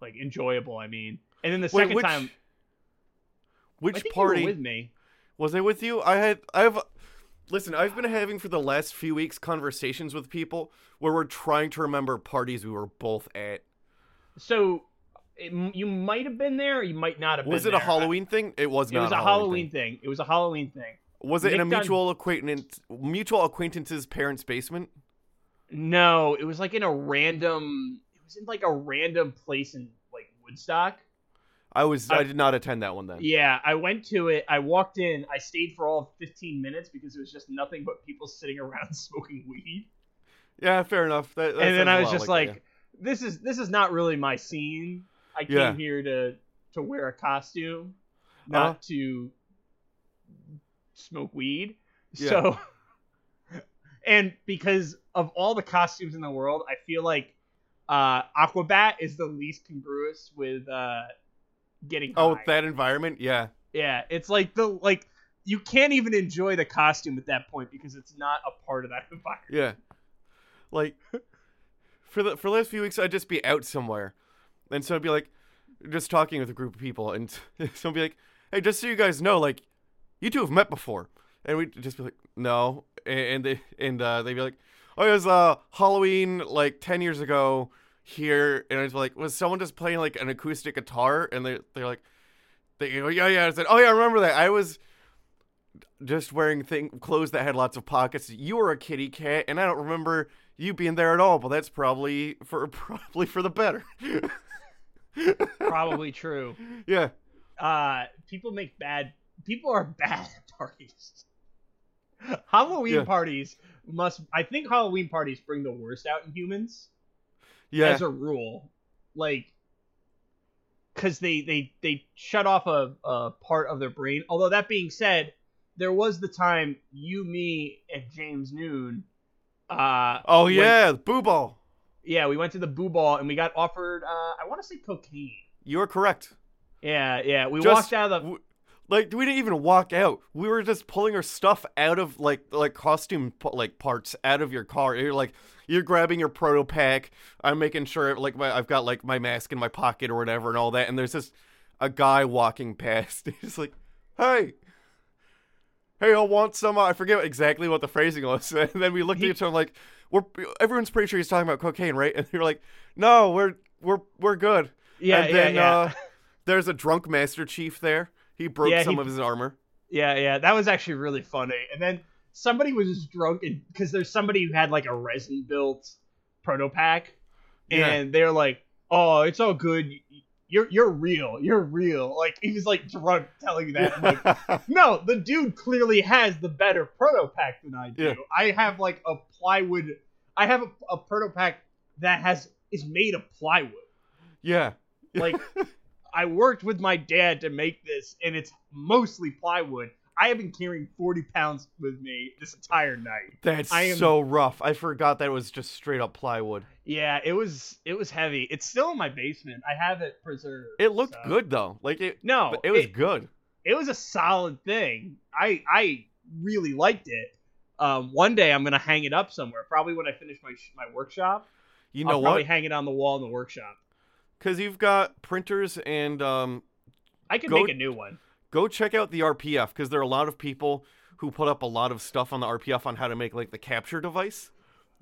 Like, enjoyable, I mean. And then the Wait, second which, time... Which party... with me. Was I with you? I had... I've... Listen, I've been having for the last few weeks conversations with people where we're trying to remember parties we were both at. So... It, you might have been there, or you might not have was been there. Was it a Halloween thing? It was not. It was a Halloween thing. thing. It was a Halloween thing. Was it Nick in a mutual done... acquaintance, mutual acquaintance's parents' basement? No, it was like in a random. It was in like a random place in like Woodstock. I was. I, I did not attend that one then. Yeah, I went to it. I walked in. I stayed for all fifteen minutes because it was just nothing but people sitting around smoking weed. Yeah, fair enough. That, that and then I was just like, like yeah. "This is this is not really my scene." I came yeah. here to, to wear a costume, not uh-huh. to smoke weed. Yeah. So, and because of all the costumes in the world, I feel like uh, Aquabat is the least congruous with uh, getting high. Oh, that environment? Yeah. Yeah. It's like the, like, you can't even enjoy the costume at that point because it's not a part of that environment. Yeah. Like, for the, for the last few weeks, I'd just be out somewhere. And so I'd be like, just talking with a group of people, and so I'd be like, hey, just so you guys know, like, you two have met before. And we'd just be like, no. And they, and uh, they'd be like, oh, it was uh, Halloween, like, ten years ago here. And I was like, was someone just playing, like, an acoustic guitar? And they, they're like, they, you know, yeah, yeah. I said, oh, yeah, I remember that. I was just wearing thing clothes that had lots of pockets. You were a kitty cat, and I don't remember you being there at all, but that's probably for probably for the better. Probably true. Yeah. Uh, people make bad. People are bad at parties. Halloween yeah. parties must. I think Halloween parties bring the worst out in humans. Yeah. As a rule, like, because they they they shut off a, a part of their brain. Although that being said, there was the time you, me, and James Noon. Uh, oh yeah, went, Boo Ball. Yeah, we went to the Boo Ball, and we got offered, uh, I want to say cocaine. You're correct. Yeah, yeah. We just, walked out of the... W- like, we didn't even walk out. We were just pulling our stuff out of, like, like costume, like, parts out of your car. You're, like, you're grabbing your proto pack. I'm making sure, like, my, I've got, like, my mask in my pocket or whatever and all that. And there's just a guy walking past. He's like, hey. Hey, I want some... Uh, I forget exactly what the phrasing was. And then we looked he, at each other like... We're, everyone's pretty sure he's talking about cocaine, right? And you're like, no, we're we're we're good. Yeah, and then, yeah, yeah. Uh, there's a drunk Master Chief there. He broke yeah, some he, of his armor. Yeah, yeah. That was actually really funny. And then somebody was just drunk because there's somebody who had like a resin-built proto-pack. And yeah. they're like, oh, it's all good. You're you're real. You're real. Like, he was like drunk telling you that. I'm like, no, the dude clearly has the better proto pack than I do. Yeah. I have like a plywood. I have a, a proto pack that has is made of plywood. Yeah. Like, I worked with my dad to make this, and it's mostly plywood. I have been carrying forty pounds with me this entire night. That's I am, so rough. I forgot that it was just straight up plywood. Yeah, it was it was heavy. It's still in my basement. I have it preserved. It looked so. good though. Like it No, it was it, good. It was a solid thing. I I really liked it. Um, one day I'm going to hang it up somewhere. Probably when I finish my my workshop. You know I'll what? Probably hang it on the wall in the workshop. Cuz you've got printers and um I could go- make a new one. Go check out the R P F, because there are a lot of people who put up a lot of stuff on the R P F on how to make, like, the capture device,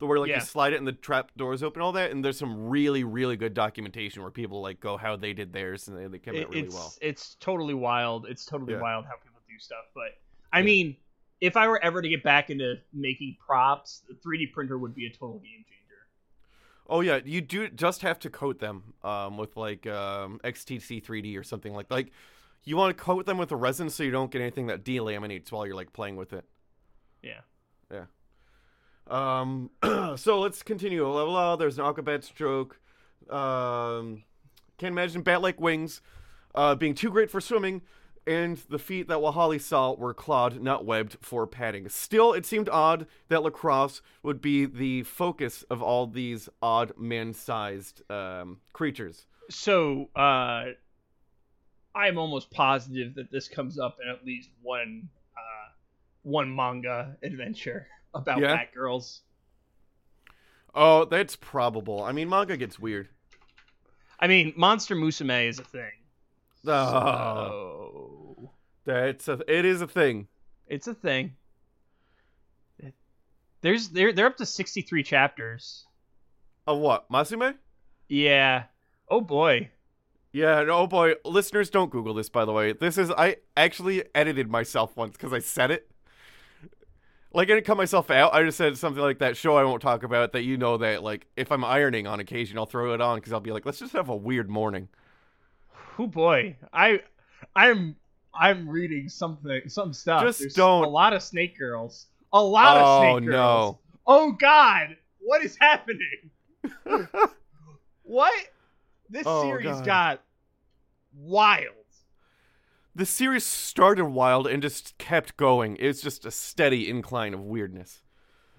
where, like, yeah. you slide it and the trap doors open, all that, and there's some really, really good documentation where people, like, go how they did theirs, and they, they came it, out really it's, well. It's totally wild. It's totally yeah. wild how people do stuff, but, I yeah. mean, if I were ever to get back into making props, the three D printer would be a total game changer. Oh, yeah, you do just have to coat them um, with, like, um, X T C three D or something like that. Like, you want to coat them with a resin so you don't get anything that delaminates while you're, like, playing with it. Yeah. Yeah. Um, so let's continue. Blah, blah, there's an Aquabats joke. Um, can't imagine bat-like wings uh, being too great for swimming, and the feet that Wahali saw were clawed, not webbed, for padding. Still, it seemed odd that La Crosse would be the focus of all these odd man-sized um, creatures. So, uh... I'm almost positive that this comes up in at least one uh, one manga adventure about yeah. Batgirls. Oh, that's probable. I mean, manga gets weird. I mean, Monster Musume is a thing. Oh, so... that's a, it is a thing. It's a thing. There's they're they're up to sixty-three chapters. Of what? Masume? Yeah. Oh boy. Yeah. Oh boy. Listeners, don't Google this. By the way, this is I actually edited myself once because I said it. Like, I didn't cut myself out. I just said something like that show I won't talk about that you know that, like, if I'm ironing on occasion, I'll throw it on because I'll be like, let's just have a weird morning. Oh, boy. I, I'm I'm reading something, some stuff. Just There's don't. A lot of snake girls. A lot oh, of snake girls. No. Oh, God. What is happening? What? This oh, series God. got wild. The series started wild and just kept going. It's just a steady incline of weirdness.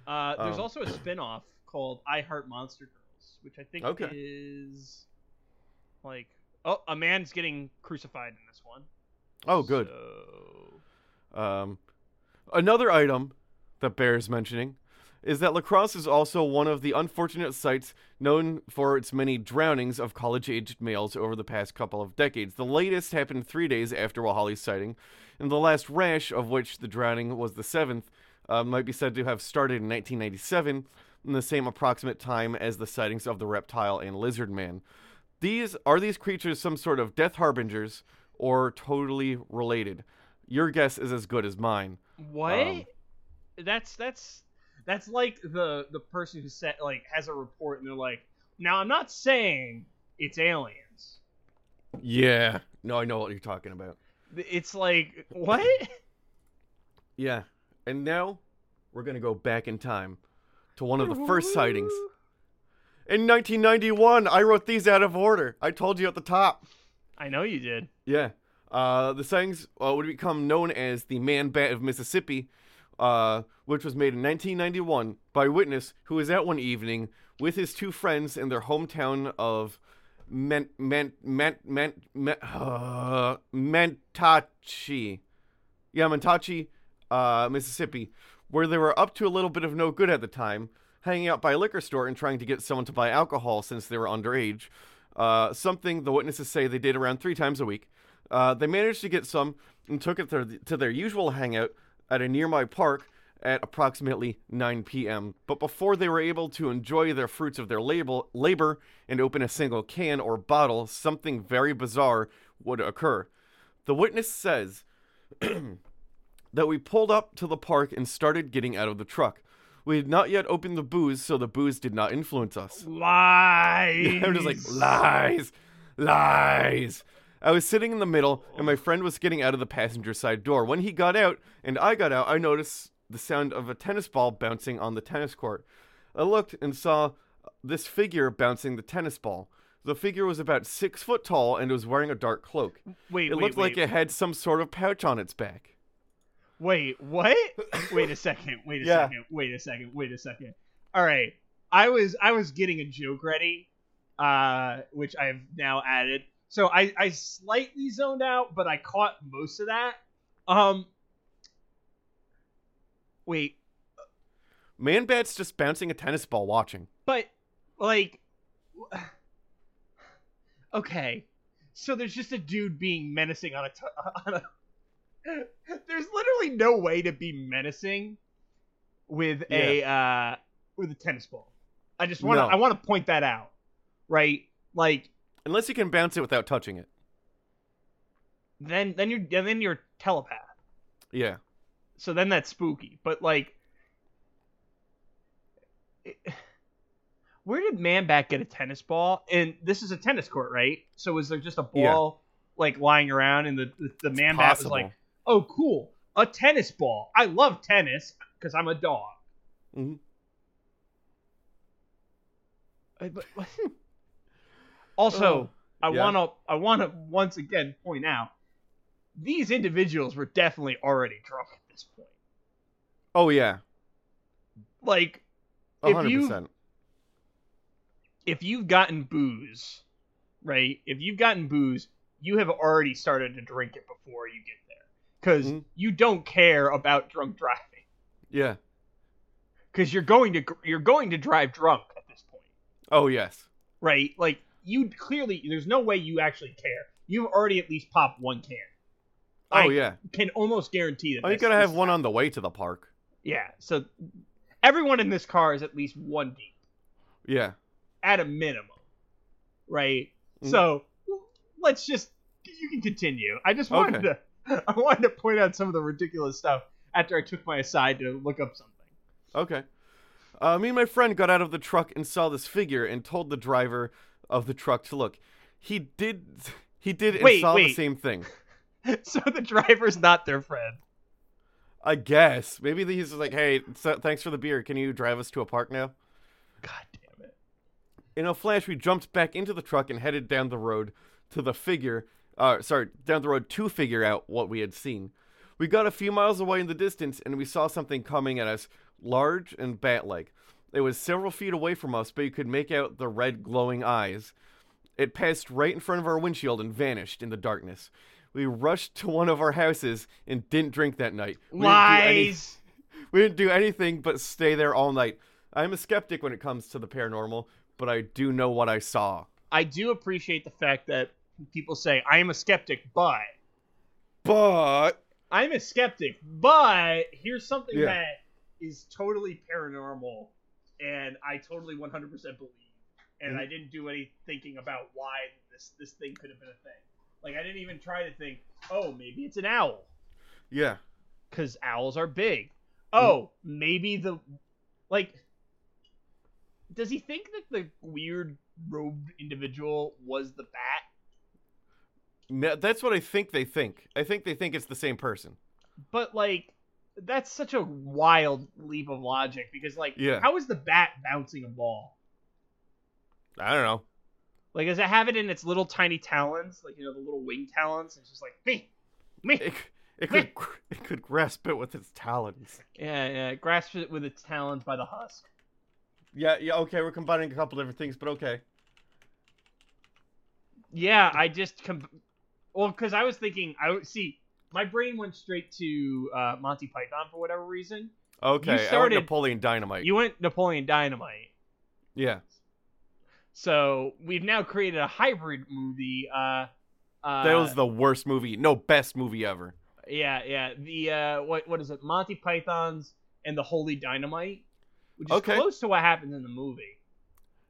Uh, there's um. also a spinoff called I Heart Monster Girls, which I think okay. is like, oh, a man's getting crucified in this one. Oh, good. So... Um, another item that bears mentioning is that La Crosse is also one of the unfortunate sites known for its many drownings of college-aged males over the past couple of decades. The latest happened three days after Wahali's sighting, and the last rash, of which the drowning was the seventh, uh, might be said to have started in nineteen ninety-seven, in the same approximate time as the sightings of the reptile and lizard man. These are these creatures some sort of death harbingers, or totally related? Your guess is as good as mine. What? Um, that's that's... That's like the, the person who said, like, has a report and they're like, now I'm not saying it's aliens. Yeah. No, I know what you're talking about. It's like, what? Yeah. And now we're going to go back in time to one of the first sightings. In nineteen ninety-one, I wrote these out of order. I told you at the top. I know you did. Yeah. Uh, the sightings uh, would become known as the Man Bat of Mississippi. Uh, which was made in nineteen ninety-one by a witness who was out one evening with his two friends in their hometown of Man- Man- Man- Man- Man- uh, Mantachi. Yeah, Mantachi, uh, Mississippi, where they were up to a little bit of no good at the time, hanging out by a liquor store and trying to get someone to buy alcohol since they were underage, uh, something the witnesses say they did around three times a week. Uh, they managed to get some and took it to their, to their usual hangout at a nearby park at approximately nine p.m. But before they were able to enjoy the fruits of their labor and open a single can or bottle, something very bizarre would occur. The witness says that we pulled up to the park and started getting out of the truck. We had not yet opened the booze, so the booze did not influence us. Lies! I'm just like, lies! Lies! I was sitting in the middle, and my friend was getting out of the passenger side door. When he got out, and I got out, I noticed the sound of a tennis ball bouncing on the tennis court. I looked and saw this figure bouncing the tennis ball. The figure was about six foot tall, and was wearing a dark cloak. Wait, It wait, looked wait. like it had some sort of pouch on its back. Wait, what? Wait a second, wait a yeah. second, wait a second, wait a second. All right, I was I was getting a joke ready, uh, which I've now added. So I, I slightly zoned out, but I caught most of that. Um, wait. Man Bat's just bouncing a tennis ball watching. But, like... Okay. So there's just a dude being menacing on a... T- on a... There's literally no way to be menacing with a yeah. uh, with a tennis ball. I just want to no. I want to point that out. Right? Like... Unless you can bounce it without touching it, then then you're then you're telepath. Yeah. So then that's spooky. But like, it, where did Man Bat get a tennis ball? And this is a tennis court, right? So was there just a ball yeah. like lying around, and the the, the Man Bat was like, "Oh, cool, a tennis ball. I love tennis because I'm a dog." Mm-hmm. I, but. Also, oh, I yeah. want to I want to once again point out, these individuals were definitely already drunk at this point. Oh, yeah. Like, one hundred percent. if you if you've gotten booze, right? If you've gotten booze, you have already started to drink it before you get there. Because mm-hmm. you don't care about drunk driving. Yeah. Because you're going to you're going to drive drunk at Oh, yes. Right? Like, you clearly, there's no way you actually care. You've already at least popped one can. I oh, yeah. can almost guarantee that. Oh, you got to have one on the way to the park. Yeah, so everyone in this car is at least one deep. Yeah. At a minimum. Right? Mm. So, let's just, you can continue. I just wanted okay. to, I wanted to point out some of the ridiculous stuff after I took my aside to look up something. Okay. Uh, me and my friend got out of the truck and saw this figure and told the driver of the truck to look. He did, he did and wait, saw wait. the same thing. So the driver's not their friend. I guess. Maybe he's like, hey, so thanks for the beer. Can you drive us to a park now? God damn it. In a flash, we jumped back into the truck and headed down the road to the figure. Uh, sorry, down the road to figure out what we had seen. We got a few miles away in the distance, and we saw something coming at us, large and bat-like. It was several feet away from us, but you could make out the red glowing eyes. It passed right in front of our windshield and vanished in the darkness. We rushed to one of our houses and didn't drink that night. We Lies! Didn't any, we didn't do anything but stay there all night. I'm a skeptic when it comes to the paranormal, but I do know what I saw. I do appreciate the fact that people say, I am a skeptic, but... But... I'm a skeptic, but here's something yeah. that is totally paranormal, and I totally one hundred percent believe, and mm-hmm. I didn't do any thinking about why this, this thing could have been a thing. Like, I didn't even try to think, oh, maybe it's an owl. Yeah. Because owls are big. Oh, mm-hmm. maybe the... Like, does he think that the weird robed individual was the bat? No, that's what I think they think. I think they think it's the same person. But, like, that's such a wild leap of logic. Because, like, yeah. how is the bat bouncing a ball? I don't know. Like, does it have it in its little tiny talons? Like, you know, the little wing talons? It's just like, me, me, It, it, me. Could, it could grasp it with its talons. Yeah, yeah, it grasps it with its talons by the husk. Yeah, yeah, okay, we're combining a couple different things, but okay. Yeah, I just... Com- well, because I was thinking... I see, my brain went straight to uh, Monty Python for whatever reason. Okay, you started, I went Napoleon Dynamite. You went Napoleon Dynamite. Yeah. So we've now created a hybrid movie. Uh, uh, that was the worst movie. No, best movie ever. Yeah, yeah. The uh, what what is it? Monty Python's and the Holy Dynamite, which is okay. close to what happens in the movie.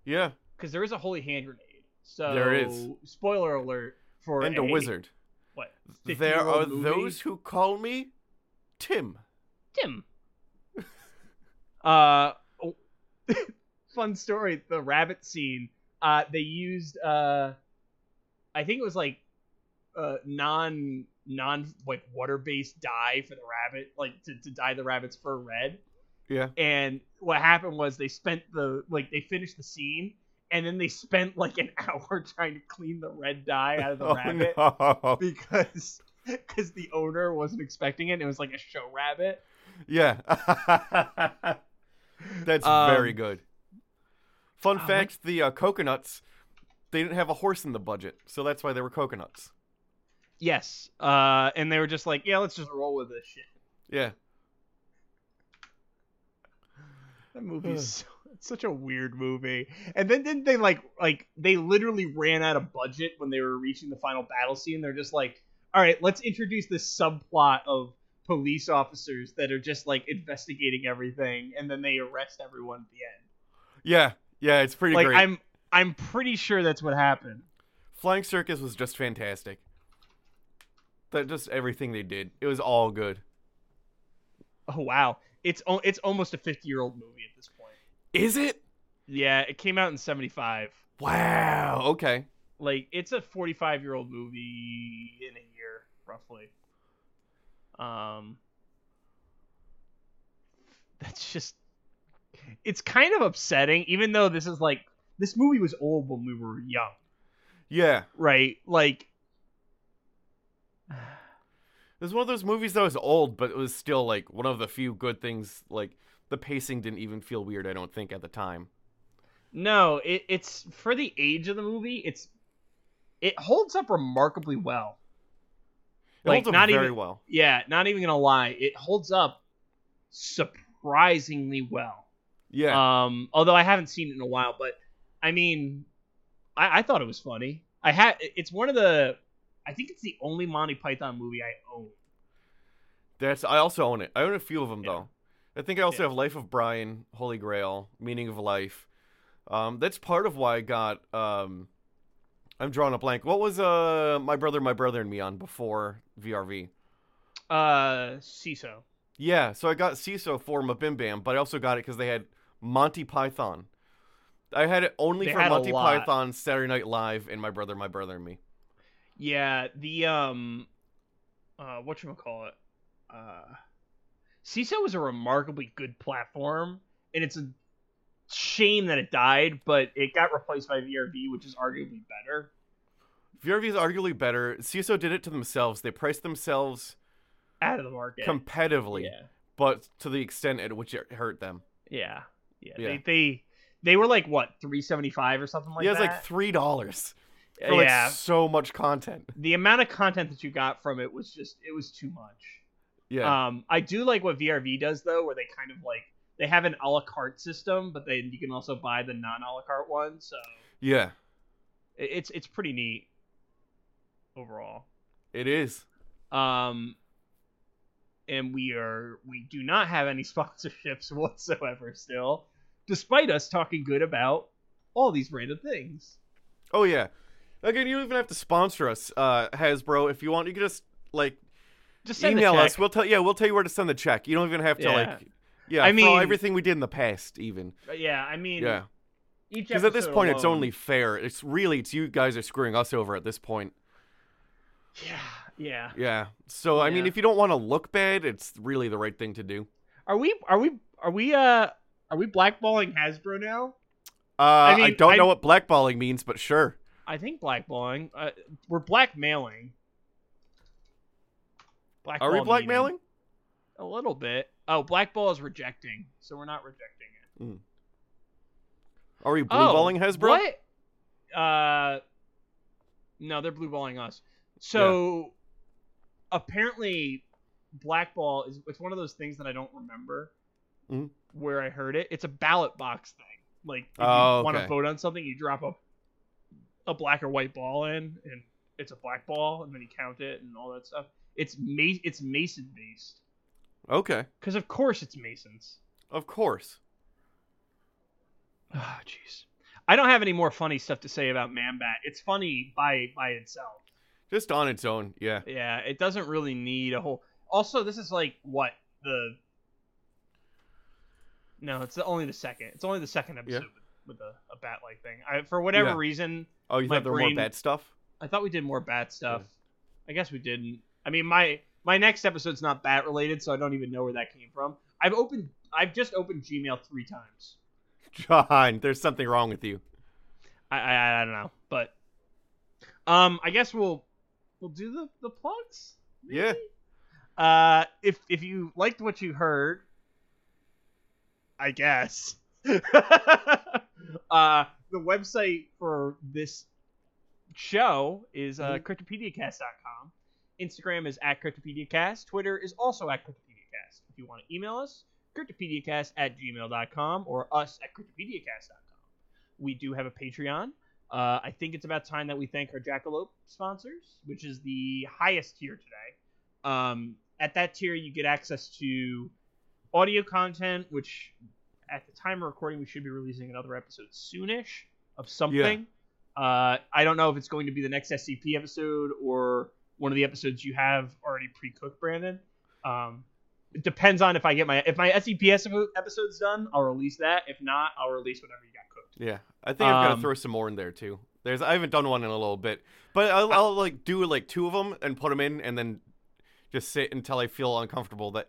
Yeah, because there is a holy hand grenade. So there is. Spoiler alert for and a, a wizard. What? There are movie? Those who call me Tim. Tim. uh. Oh. Fun story, the rabbit scene, uh they used uh I think it was like uh non non like water-based dye for the rabbit, like to, to dye the rabbit's fur red. Yeah. And what happened was they spent the like they finished the scene and then they spent like an hour trying to clean the red dye out of the oh, rabbit no. because because the owner wasn't expecting it. It was like a show rabbit. Yeah. That's um, very good. Fun oh, fact, my... the uh, coconuts, they didn't have a horse in the budget, so that's why they were coconuts. Yes, uh, and they were just like, yeah, let's just roll with this shit. Yeah. That movie's it's such a weird movie. And then didn't they, like, like they literally ran out of budget when they were reaching the final battle scene. They're just like, all right, let's introduce this subplot of police officers that are just, like, investigating everything, and then they arrest everyone at the end. Yeah. Yeah, it's pretty like, great. I'm I'm pretty sure that's what happened. Flying Circus was just fantastic. That just everything they did. It was all good. Oh, wow. It's it's almost a fifty-year-old movie at this point. Is it? Yeah, it came out in seventy-five. Wow, okay. Like, it's a forty-five-year-old movie in a year, roughly. Um, That's just... It's kind of upsetting, even though this is like this movie was old when we were young. Yeah. Right? Like it was one of those movies that was old, but it was still like one of the few good things. Like the pacing didn't even feel weird, I don't think, at the time. No, it, it's for the age of the movie, it's it holds up remarkably well. It like, holds up not very even, well. Yeah, not even gonna lie. It holds up surprisingly well. Yeah. Um, although I haven't seen it in a while, but I mean, I, I thought it was funny. I had it's one of the I think it's the only Monty Python movie I own. That's I also own it. I own a few of them yeah. though. I think I also yeah. have Life of Brian, Holy Grail, Meaning of Life. Um, that's part of why I got um, I'm drawing a blank. What was uh My Brother, My Brother, and Me on before V R V? Uh, C I S O. Yeah, so I got C I S O for Ma Bim Bam, but I also got it because they had Monty Python. I had it only they for Monty Python, Saturday Night Live, and My Brother, My Brother, and Me. Yeah, the, um, uh, whatchamacallit, uh, C I S O was a remarkably good platform, and it's a shame that it died, but it got replaced by V R V, which is arguably better. V R V is arguably better. C I S O did it to themselves. They priced themselves out of the market competitively, yeah. but to the extent at which it hurt them. Yeah. Yeah. yeah. They, they, they were like, what, three seventy-five or something like yeah, that? Yeah, it's like three dollars for like yeah. so much content. The amount of content that you got from it was just, it was too much. Yeah. Um, I do like what V R V does, though, where they kind of like, they have an a la carte system, but they you can also buy the non a la carte one. So yeah, it, it's it's pretty neat overall. It is. Um, and we are we do not have any sponsorships whatsoever still, despite us talking good about all these random things. Oh yeah, again, you don't even have to sponsor us, uh, Hasbro. If you want, you can just like just send email us. We'll tell yeah, we'll tell you where to send the check. You don't even have to yeah. like. Yeah, I mean, for all, everything we did in the past, even. Yeah, I mean, yeah. Because at this point, alone, it's only fair. It's really, it's you guys are screwing us over at this point. Yeah, yeah. Yeah. So yeah. I mean, if you don't want to look bad, it's really the right thing to do. Are we? Are we? Are we? Uh, are we blackballing Hasbro now? Uh, I, mean, I don't I, know what blackballing means, but sure. I think blackballing. Uh, we're blackmailing. Blackball are we blackmailing? Meaning. A little bit. Oh, blackball is rejecting, so we're not rejecting it. Mm. Are we blueballing oh, Hasbro? What? Uh, no, they're blueballing us. So yeah. apparently, blackball is it's one of those things that I don't remember mm. where I heard it. It's a ballot box thing. Like if oh, you okay. want to vote on something, you drop a a black or white ball in, and it's a black ball, and then you count it and all that stuff. It's ma- it's Mason based. Okay. Because of course it's Masons. Of course. Ah, oh, jeez. I don't have any more funny stuff to say about Man-Bat. It's funny by by itself. Just on its own, yeah. Yeah, it doesn't really need a whole... Also, this is like, what, the... No, it's the, only the second. It's only the second episode yeah. with, with a, a bat-like thing. I, for whatever yeah. reason... Oh, you thought there brain... were more bat stuff? I thought we did more bat stuff. Yeah. I guess we didn't. I mean, my... My next episode's not bat related, so I don't even know where that came from. I've opened, I've just opened Gmail three times. John, there's something wrong with you. I, I, I don't know, but um, I guess we'll we'll do the the plugs. Maybe? Yeah. Uh, if if you liked what you heard, I guess uh, the website for this show is uh, cryptopediacast dot com. Instagram is at CryptopediaCast. Twitter is also at CryptopediaCast. If you want to email us, CryptopediaCast at gmail dot com or us at CryptopediaCast dot com. We do have a Patreon. Uh, I think it's about time that we thank our Jackalope sponsors, which is the highest tier today. Um, at that tier, you get access to audio content, which at the time of recording, we should be releasing another episode soonish of something. Yeah. Uh, I don't know if it's going to be the next S C P episode or... one of the episodes you have already pre-cooked, Brandon. Um, it depends on if I get my... If my S C P episode's done, I'll release that. If not, I'll release whatever you got cooked. Yeah. I think um, I've got to throw some more in there, too. There's I haven't done one in a little bit. But I'll, I, I'll like do like two of them and put them in and then just sit until I feel uncomfortable. That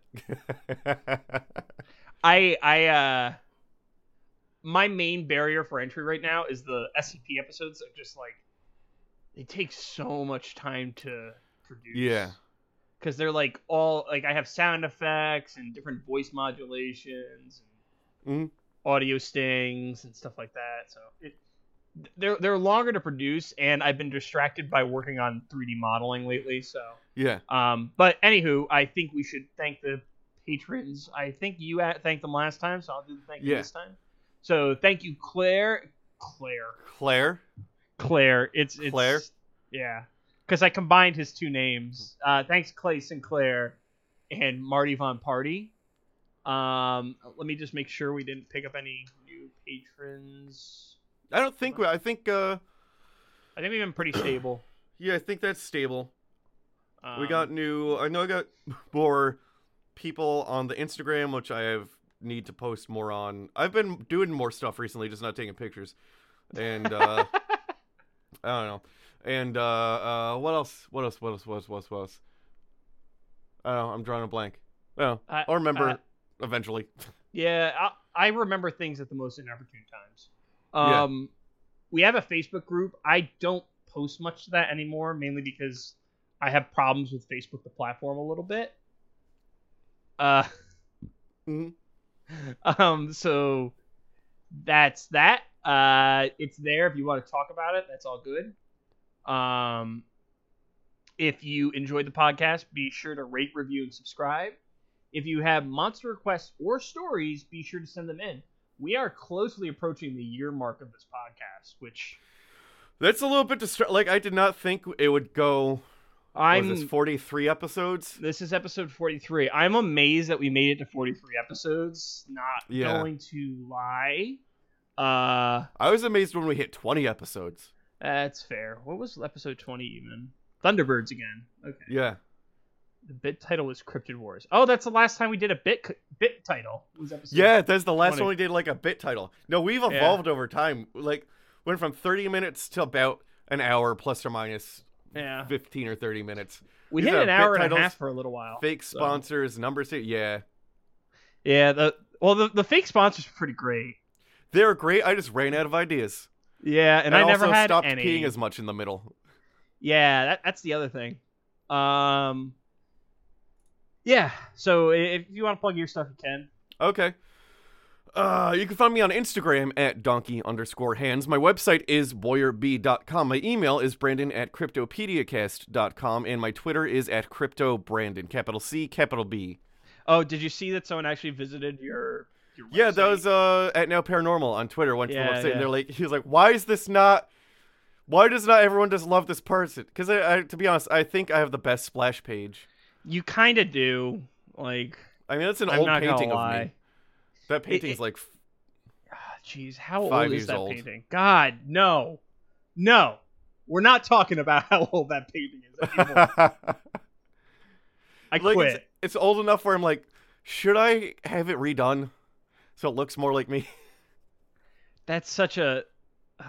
I... I uh, my main barrier for entry right now is the S C P episodes. Are just like... They take so much time to produce. Yeah. Because they're like all, like I have sound effects and different voice modulations and mm-hmm. audio stings and stuff like that. So it, they're, they're longer to produce, and I've been distracted by working on three D modeling lately. So yeah. Um. But anywho, I think we should thank the patrons. I think you thanked them last time, so I'll do the thank you yeah. this time. So thank you, Claire, Claire. Claire? Claire. It's, it's Claire? Yeah. Because I combined his two names. Uh, thanks, Clay Sinclair and Marty Von Party. Um, let me just make sure we didn't pick up any new patrons. I don't think we. I think. Uh, I think we've been pretty stable. Yeah, I think that's stable. Um, we got new. I know I got more people on the Instagram, which I have need to post more on. I've been doing more stuff recently, just not taking pictures. And uh, I don't know. And uh, uh, what else? What else? What else? What else? What else? What else? I don't know. I'm drawing a blank. Oh, I, I'll remember. I, Eventually. Yeah, I, I remember things at the most inopportune times. Um, yeah. We have a Facebook group. I don't post much to that anymore, mainly because I have problems with Facebook, the platform, a little bit. Uh, mm-hmm. um. So that's that. Uh, it's there if you want to talk about it. That's all good. Um, if you enjoyed the podcast, be sure to rate, review, and subscribe. If you have monster requests or stories, be sure to send them in. We are closely approaching the year mark of this podcast, which... That's a little bit... Distra- like, I did not think it would go... I'm, was this forty-three episodes? This is episode forty-three. I'm amazed that we made it to forty-three episodes. Not yeah. going to lie. Uh, I was amazed when we hit twenty episodes. That's fair. What was episode twenty even? Thunderbirds again. Okay. Yeah. The bit title was Cryptid Wars. Oh, that's the last time we did a bit bit title. Was episode yeah, that's the last twenty. One we did, like, a bit title. No, we've evolved yeah. over time. Like, went from thirty minutes to about an hour, plus or minus yeah. fifteen or thirty minutes. We These hit an hour and titles, a half for a little while. Fake so. sponsors, numbers, yeah. Yeah, the well, the, the fake sponsors were pretty great. They were great. I just ran out of ideas. Yeah, and, and I, I never also had stopped any. peeing as much in the middle. Yeah, that, that's the other thing. Um... Yeah, so if you want to plug your stuff, you can. Okay. Uh, you can find me on Instagram at donkey underscore hands. My website is boyer b dot com. My email is brandon at cryptopediacast dot com, and my Twitter is at cryptobrandon, capital C, capital B. Oh, did you see that someone actually visited your, your website? Yeah, that was uh, at Now Paranormal on Twitter. Went to yeah, the website, yeah. and they're like, he was like, why is this not... Why does not everyone just love this person? Because, I, I, to be honest, I think I have the best splash page. You kind of do, like. I mean, that's an I'm old painting of me. That painting's it, it, like, jeez, oh, how old is that old. painting? God, no, no, we're not talking about how old that painting is anymore. I like, quit. It's, it's old enough where I'm like, should I have it redone so it looks more like me? That's such a. Uh...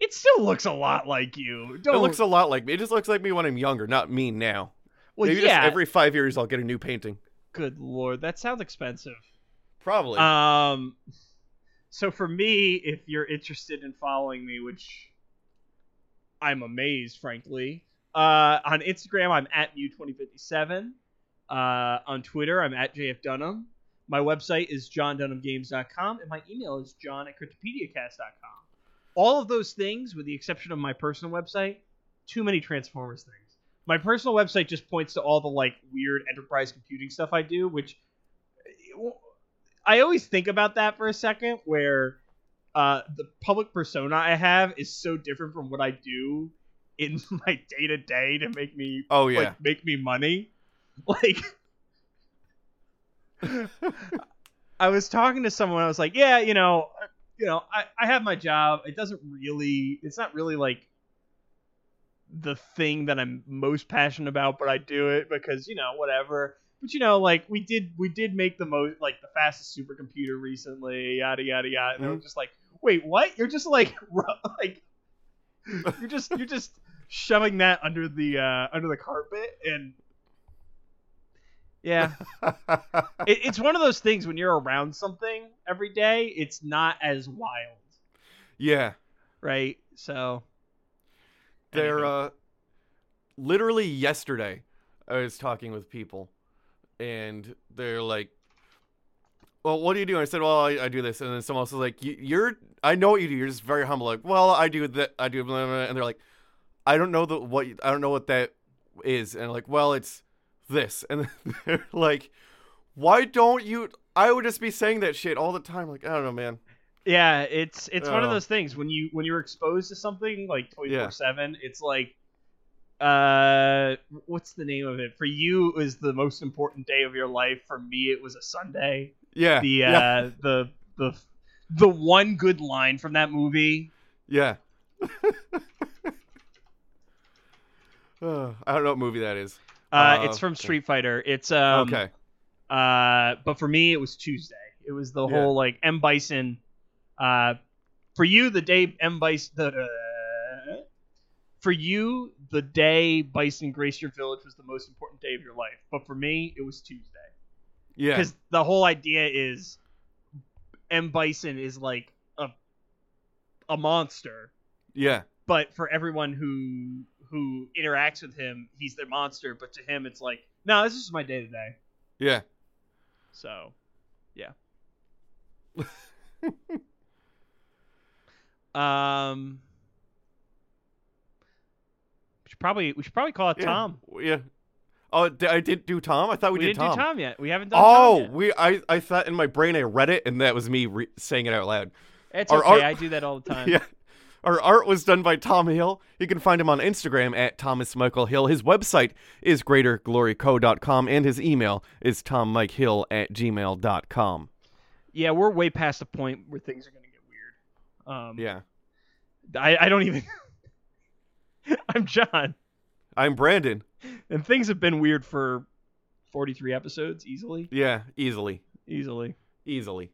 It still looks a lot like you. Don't... It looks a lot like me. It just looks like me when I'm younger, not me now. Well, Maybe yeah. just every five years I'll get a new painting. Good lord, that sounds expensive. Probably. Um, so for me, if you're interested in following me, which I'm amazed, frankly, uh, on Instagram I'm at u twenty fifty-seven. Uh, on Twitter I'm at j f dunham. My website is john dunham games dot com, and my email is john at cryptopediacast dot com. All of those things, with the exception of my personal website, too many Transformers things. My personal website just points to all the, like, weird enterprise computing stuff I do, which I always think about that for a second, where uh, the public persona I have is so different from what I do in my day to day to make me, oh yeah, like, make me money. Like, I was talking to someone, I was like, yeah, you know, you know, I I have my job. It doesn't really, it's not really like the thing that I'm most passionate about, but I do it because, you know, whatever. But, you know, like, we did we did make the most, like, the fastest supercomputer recently, yada yada yada. And mm-hmm. I'm just like, wait, what? You're just like like you're just you're just shoving that under the uh, under the carpet. And yeah, it, it's one of those things when you're around something every day, it's not as wild. Yeah. Right. So. They're uh, literally yesterday I was talking with people and they're like, well, what do you do? And I said, well, I, I do this. And then someone else was like, you're, I know what you do. You're just very humble. Like, well, I do that. I do. Blah, blah, blah. And they're like, I don't know the, what, I don't know what that is. And I'm like, well, it's this. And they're like, why don't you, I would just be saying that shit all the time. Like, I don't know, man. Yeah, it's it's uh, one of those things when you when you're exposed to something like twenty-four seven, yeah. It's like uh what's the name of it? For you it was the most important day of your life. For me it was a Sunday. Yeah. The uh yeah. the the the one good line from that movie. Yeah. uh, I don't know what movie that is. Uh, uh it's from Street Fighter. It's um Okay. Uh but for me it was Tuesday. It was the yeah. whole like M Bison. Uh, for you, the day M Bison, the, uh, for you, the day Bison graced your village was the most important day of your life. But for me, it was Tuesday. Yeah. Because the whole idea is M Bison is like a, a monster. Yeah. But for everyone who, who interacts with him, he's their monster. But to him, it's like, no, this is my day today. Yeah. So, yeah. Um, we should probably we should probably call it yeah, Tom. Yeah. Oh, I did do Tom. I thought we, we did didn't Tom. do Tom yet. We haven't done. Oh, Tom yet. we. I, I thought in my brain I read it, and that was me re- saying it out loud. It's our okay. Art, I do that all the time. Yeah. Our art was done by Tom Hill. You can find him on Instagram at Thomas Michael Hill. His website is greater glory co dot com, and his email is tom mike hill at gmail dot com. Yeah, we're way past the point where things are going to get weird. Um, yeah. I, I don't even... I'm John. I'm Brandon. And things have been weird for forty-three episodes, easily. Yeah, easily. Easily. Easily.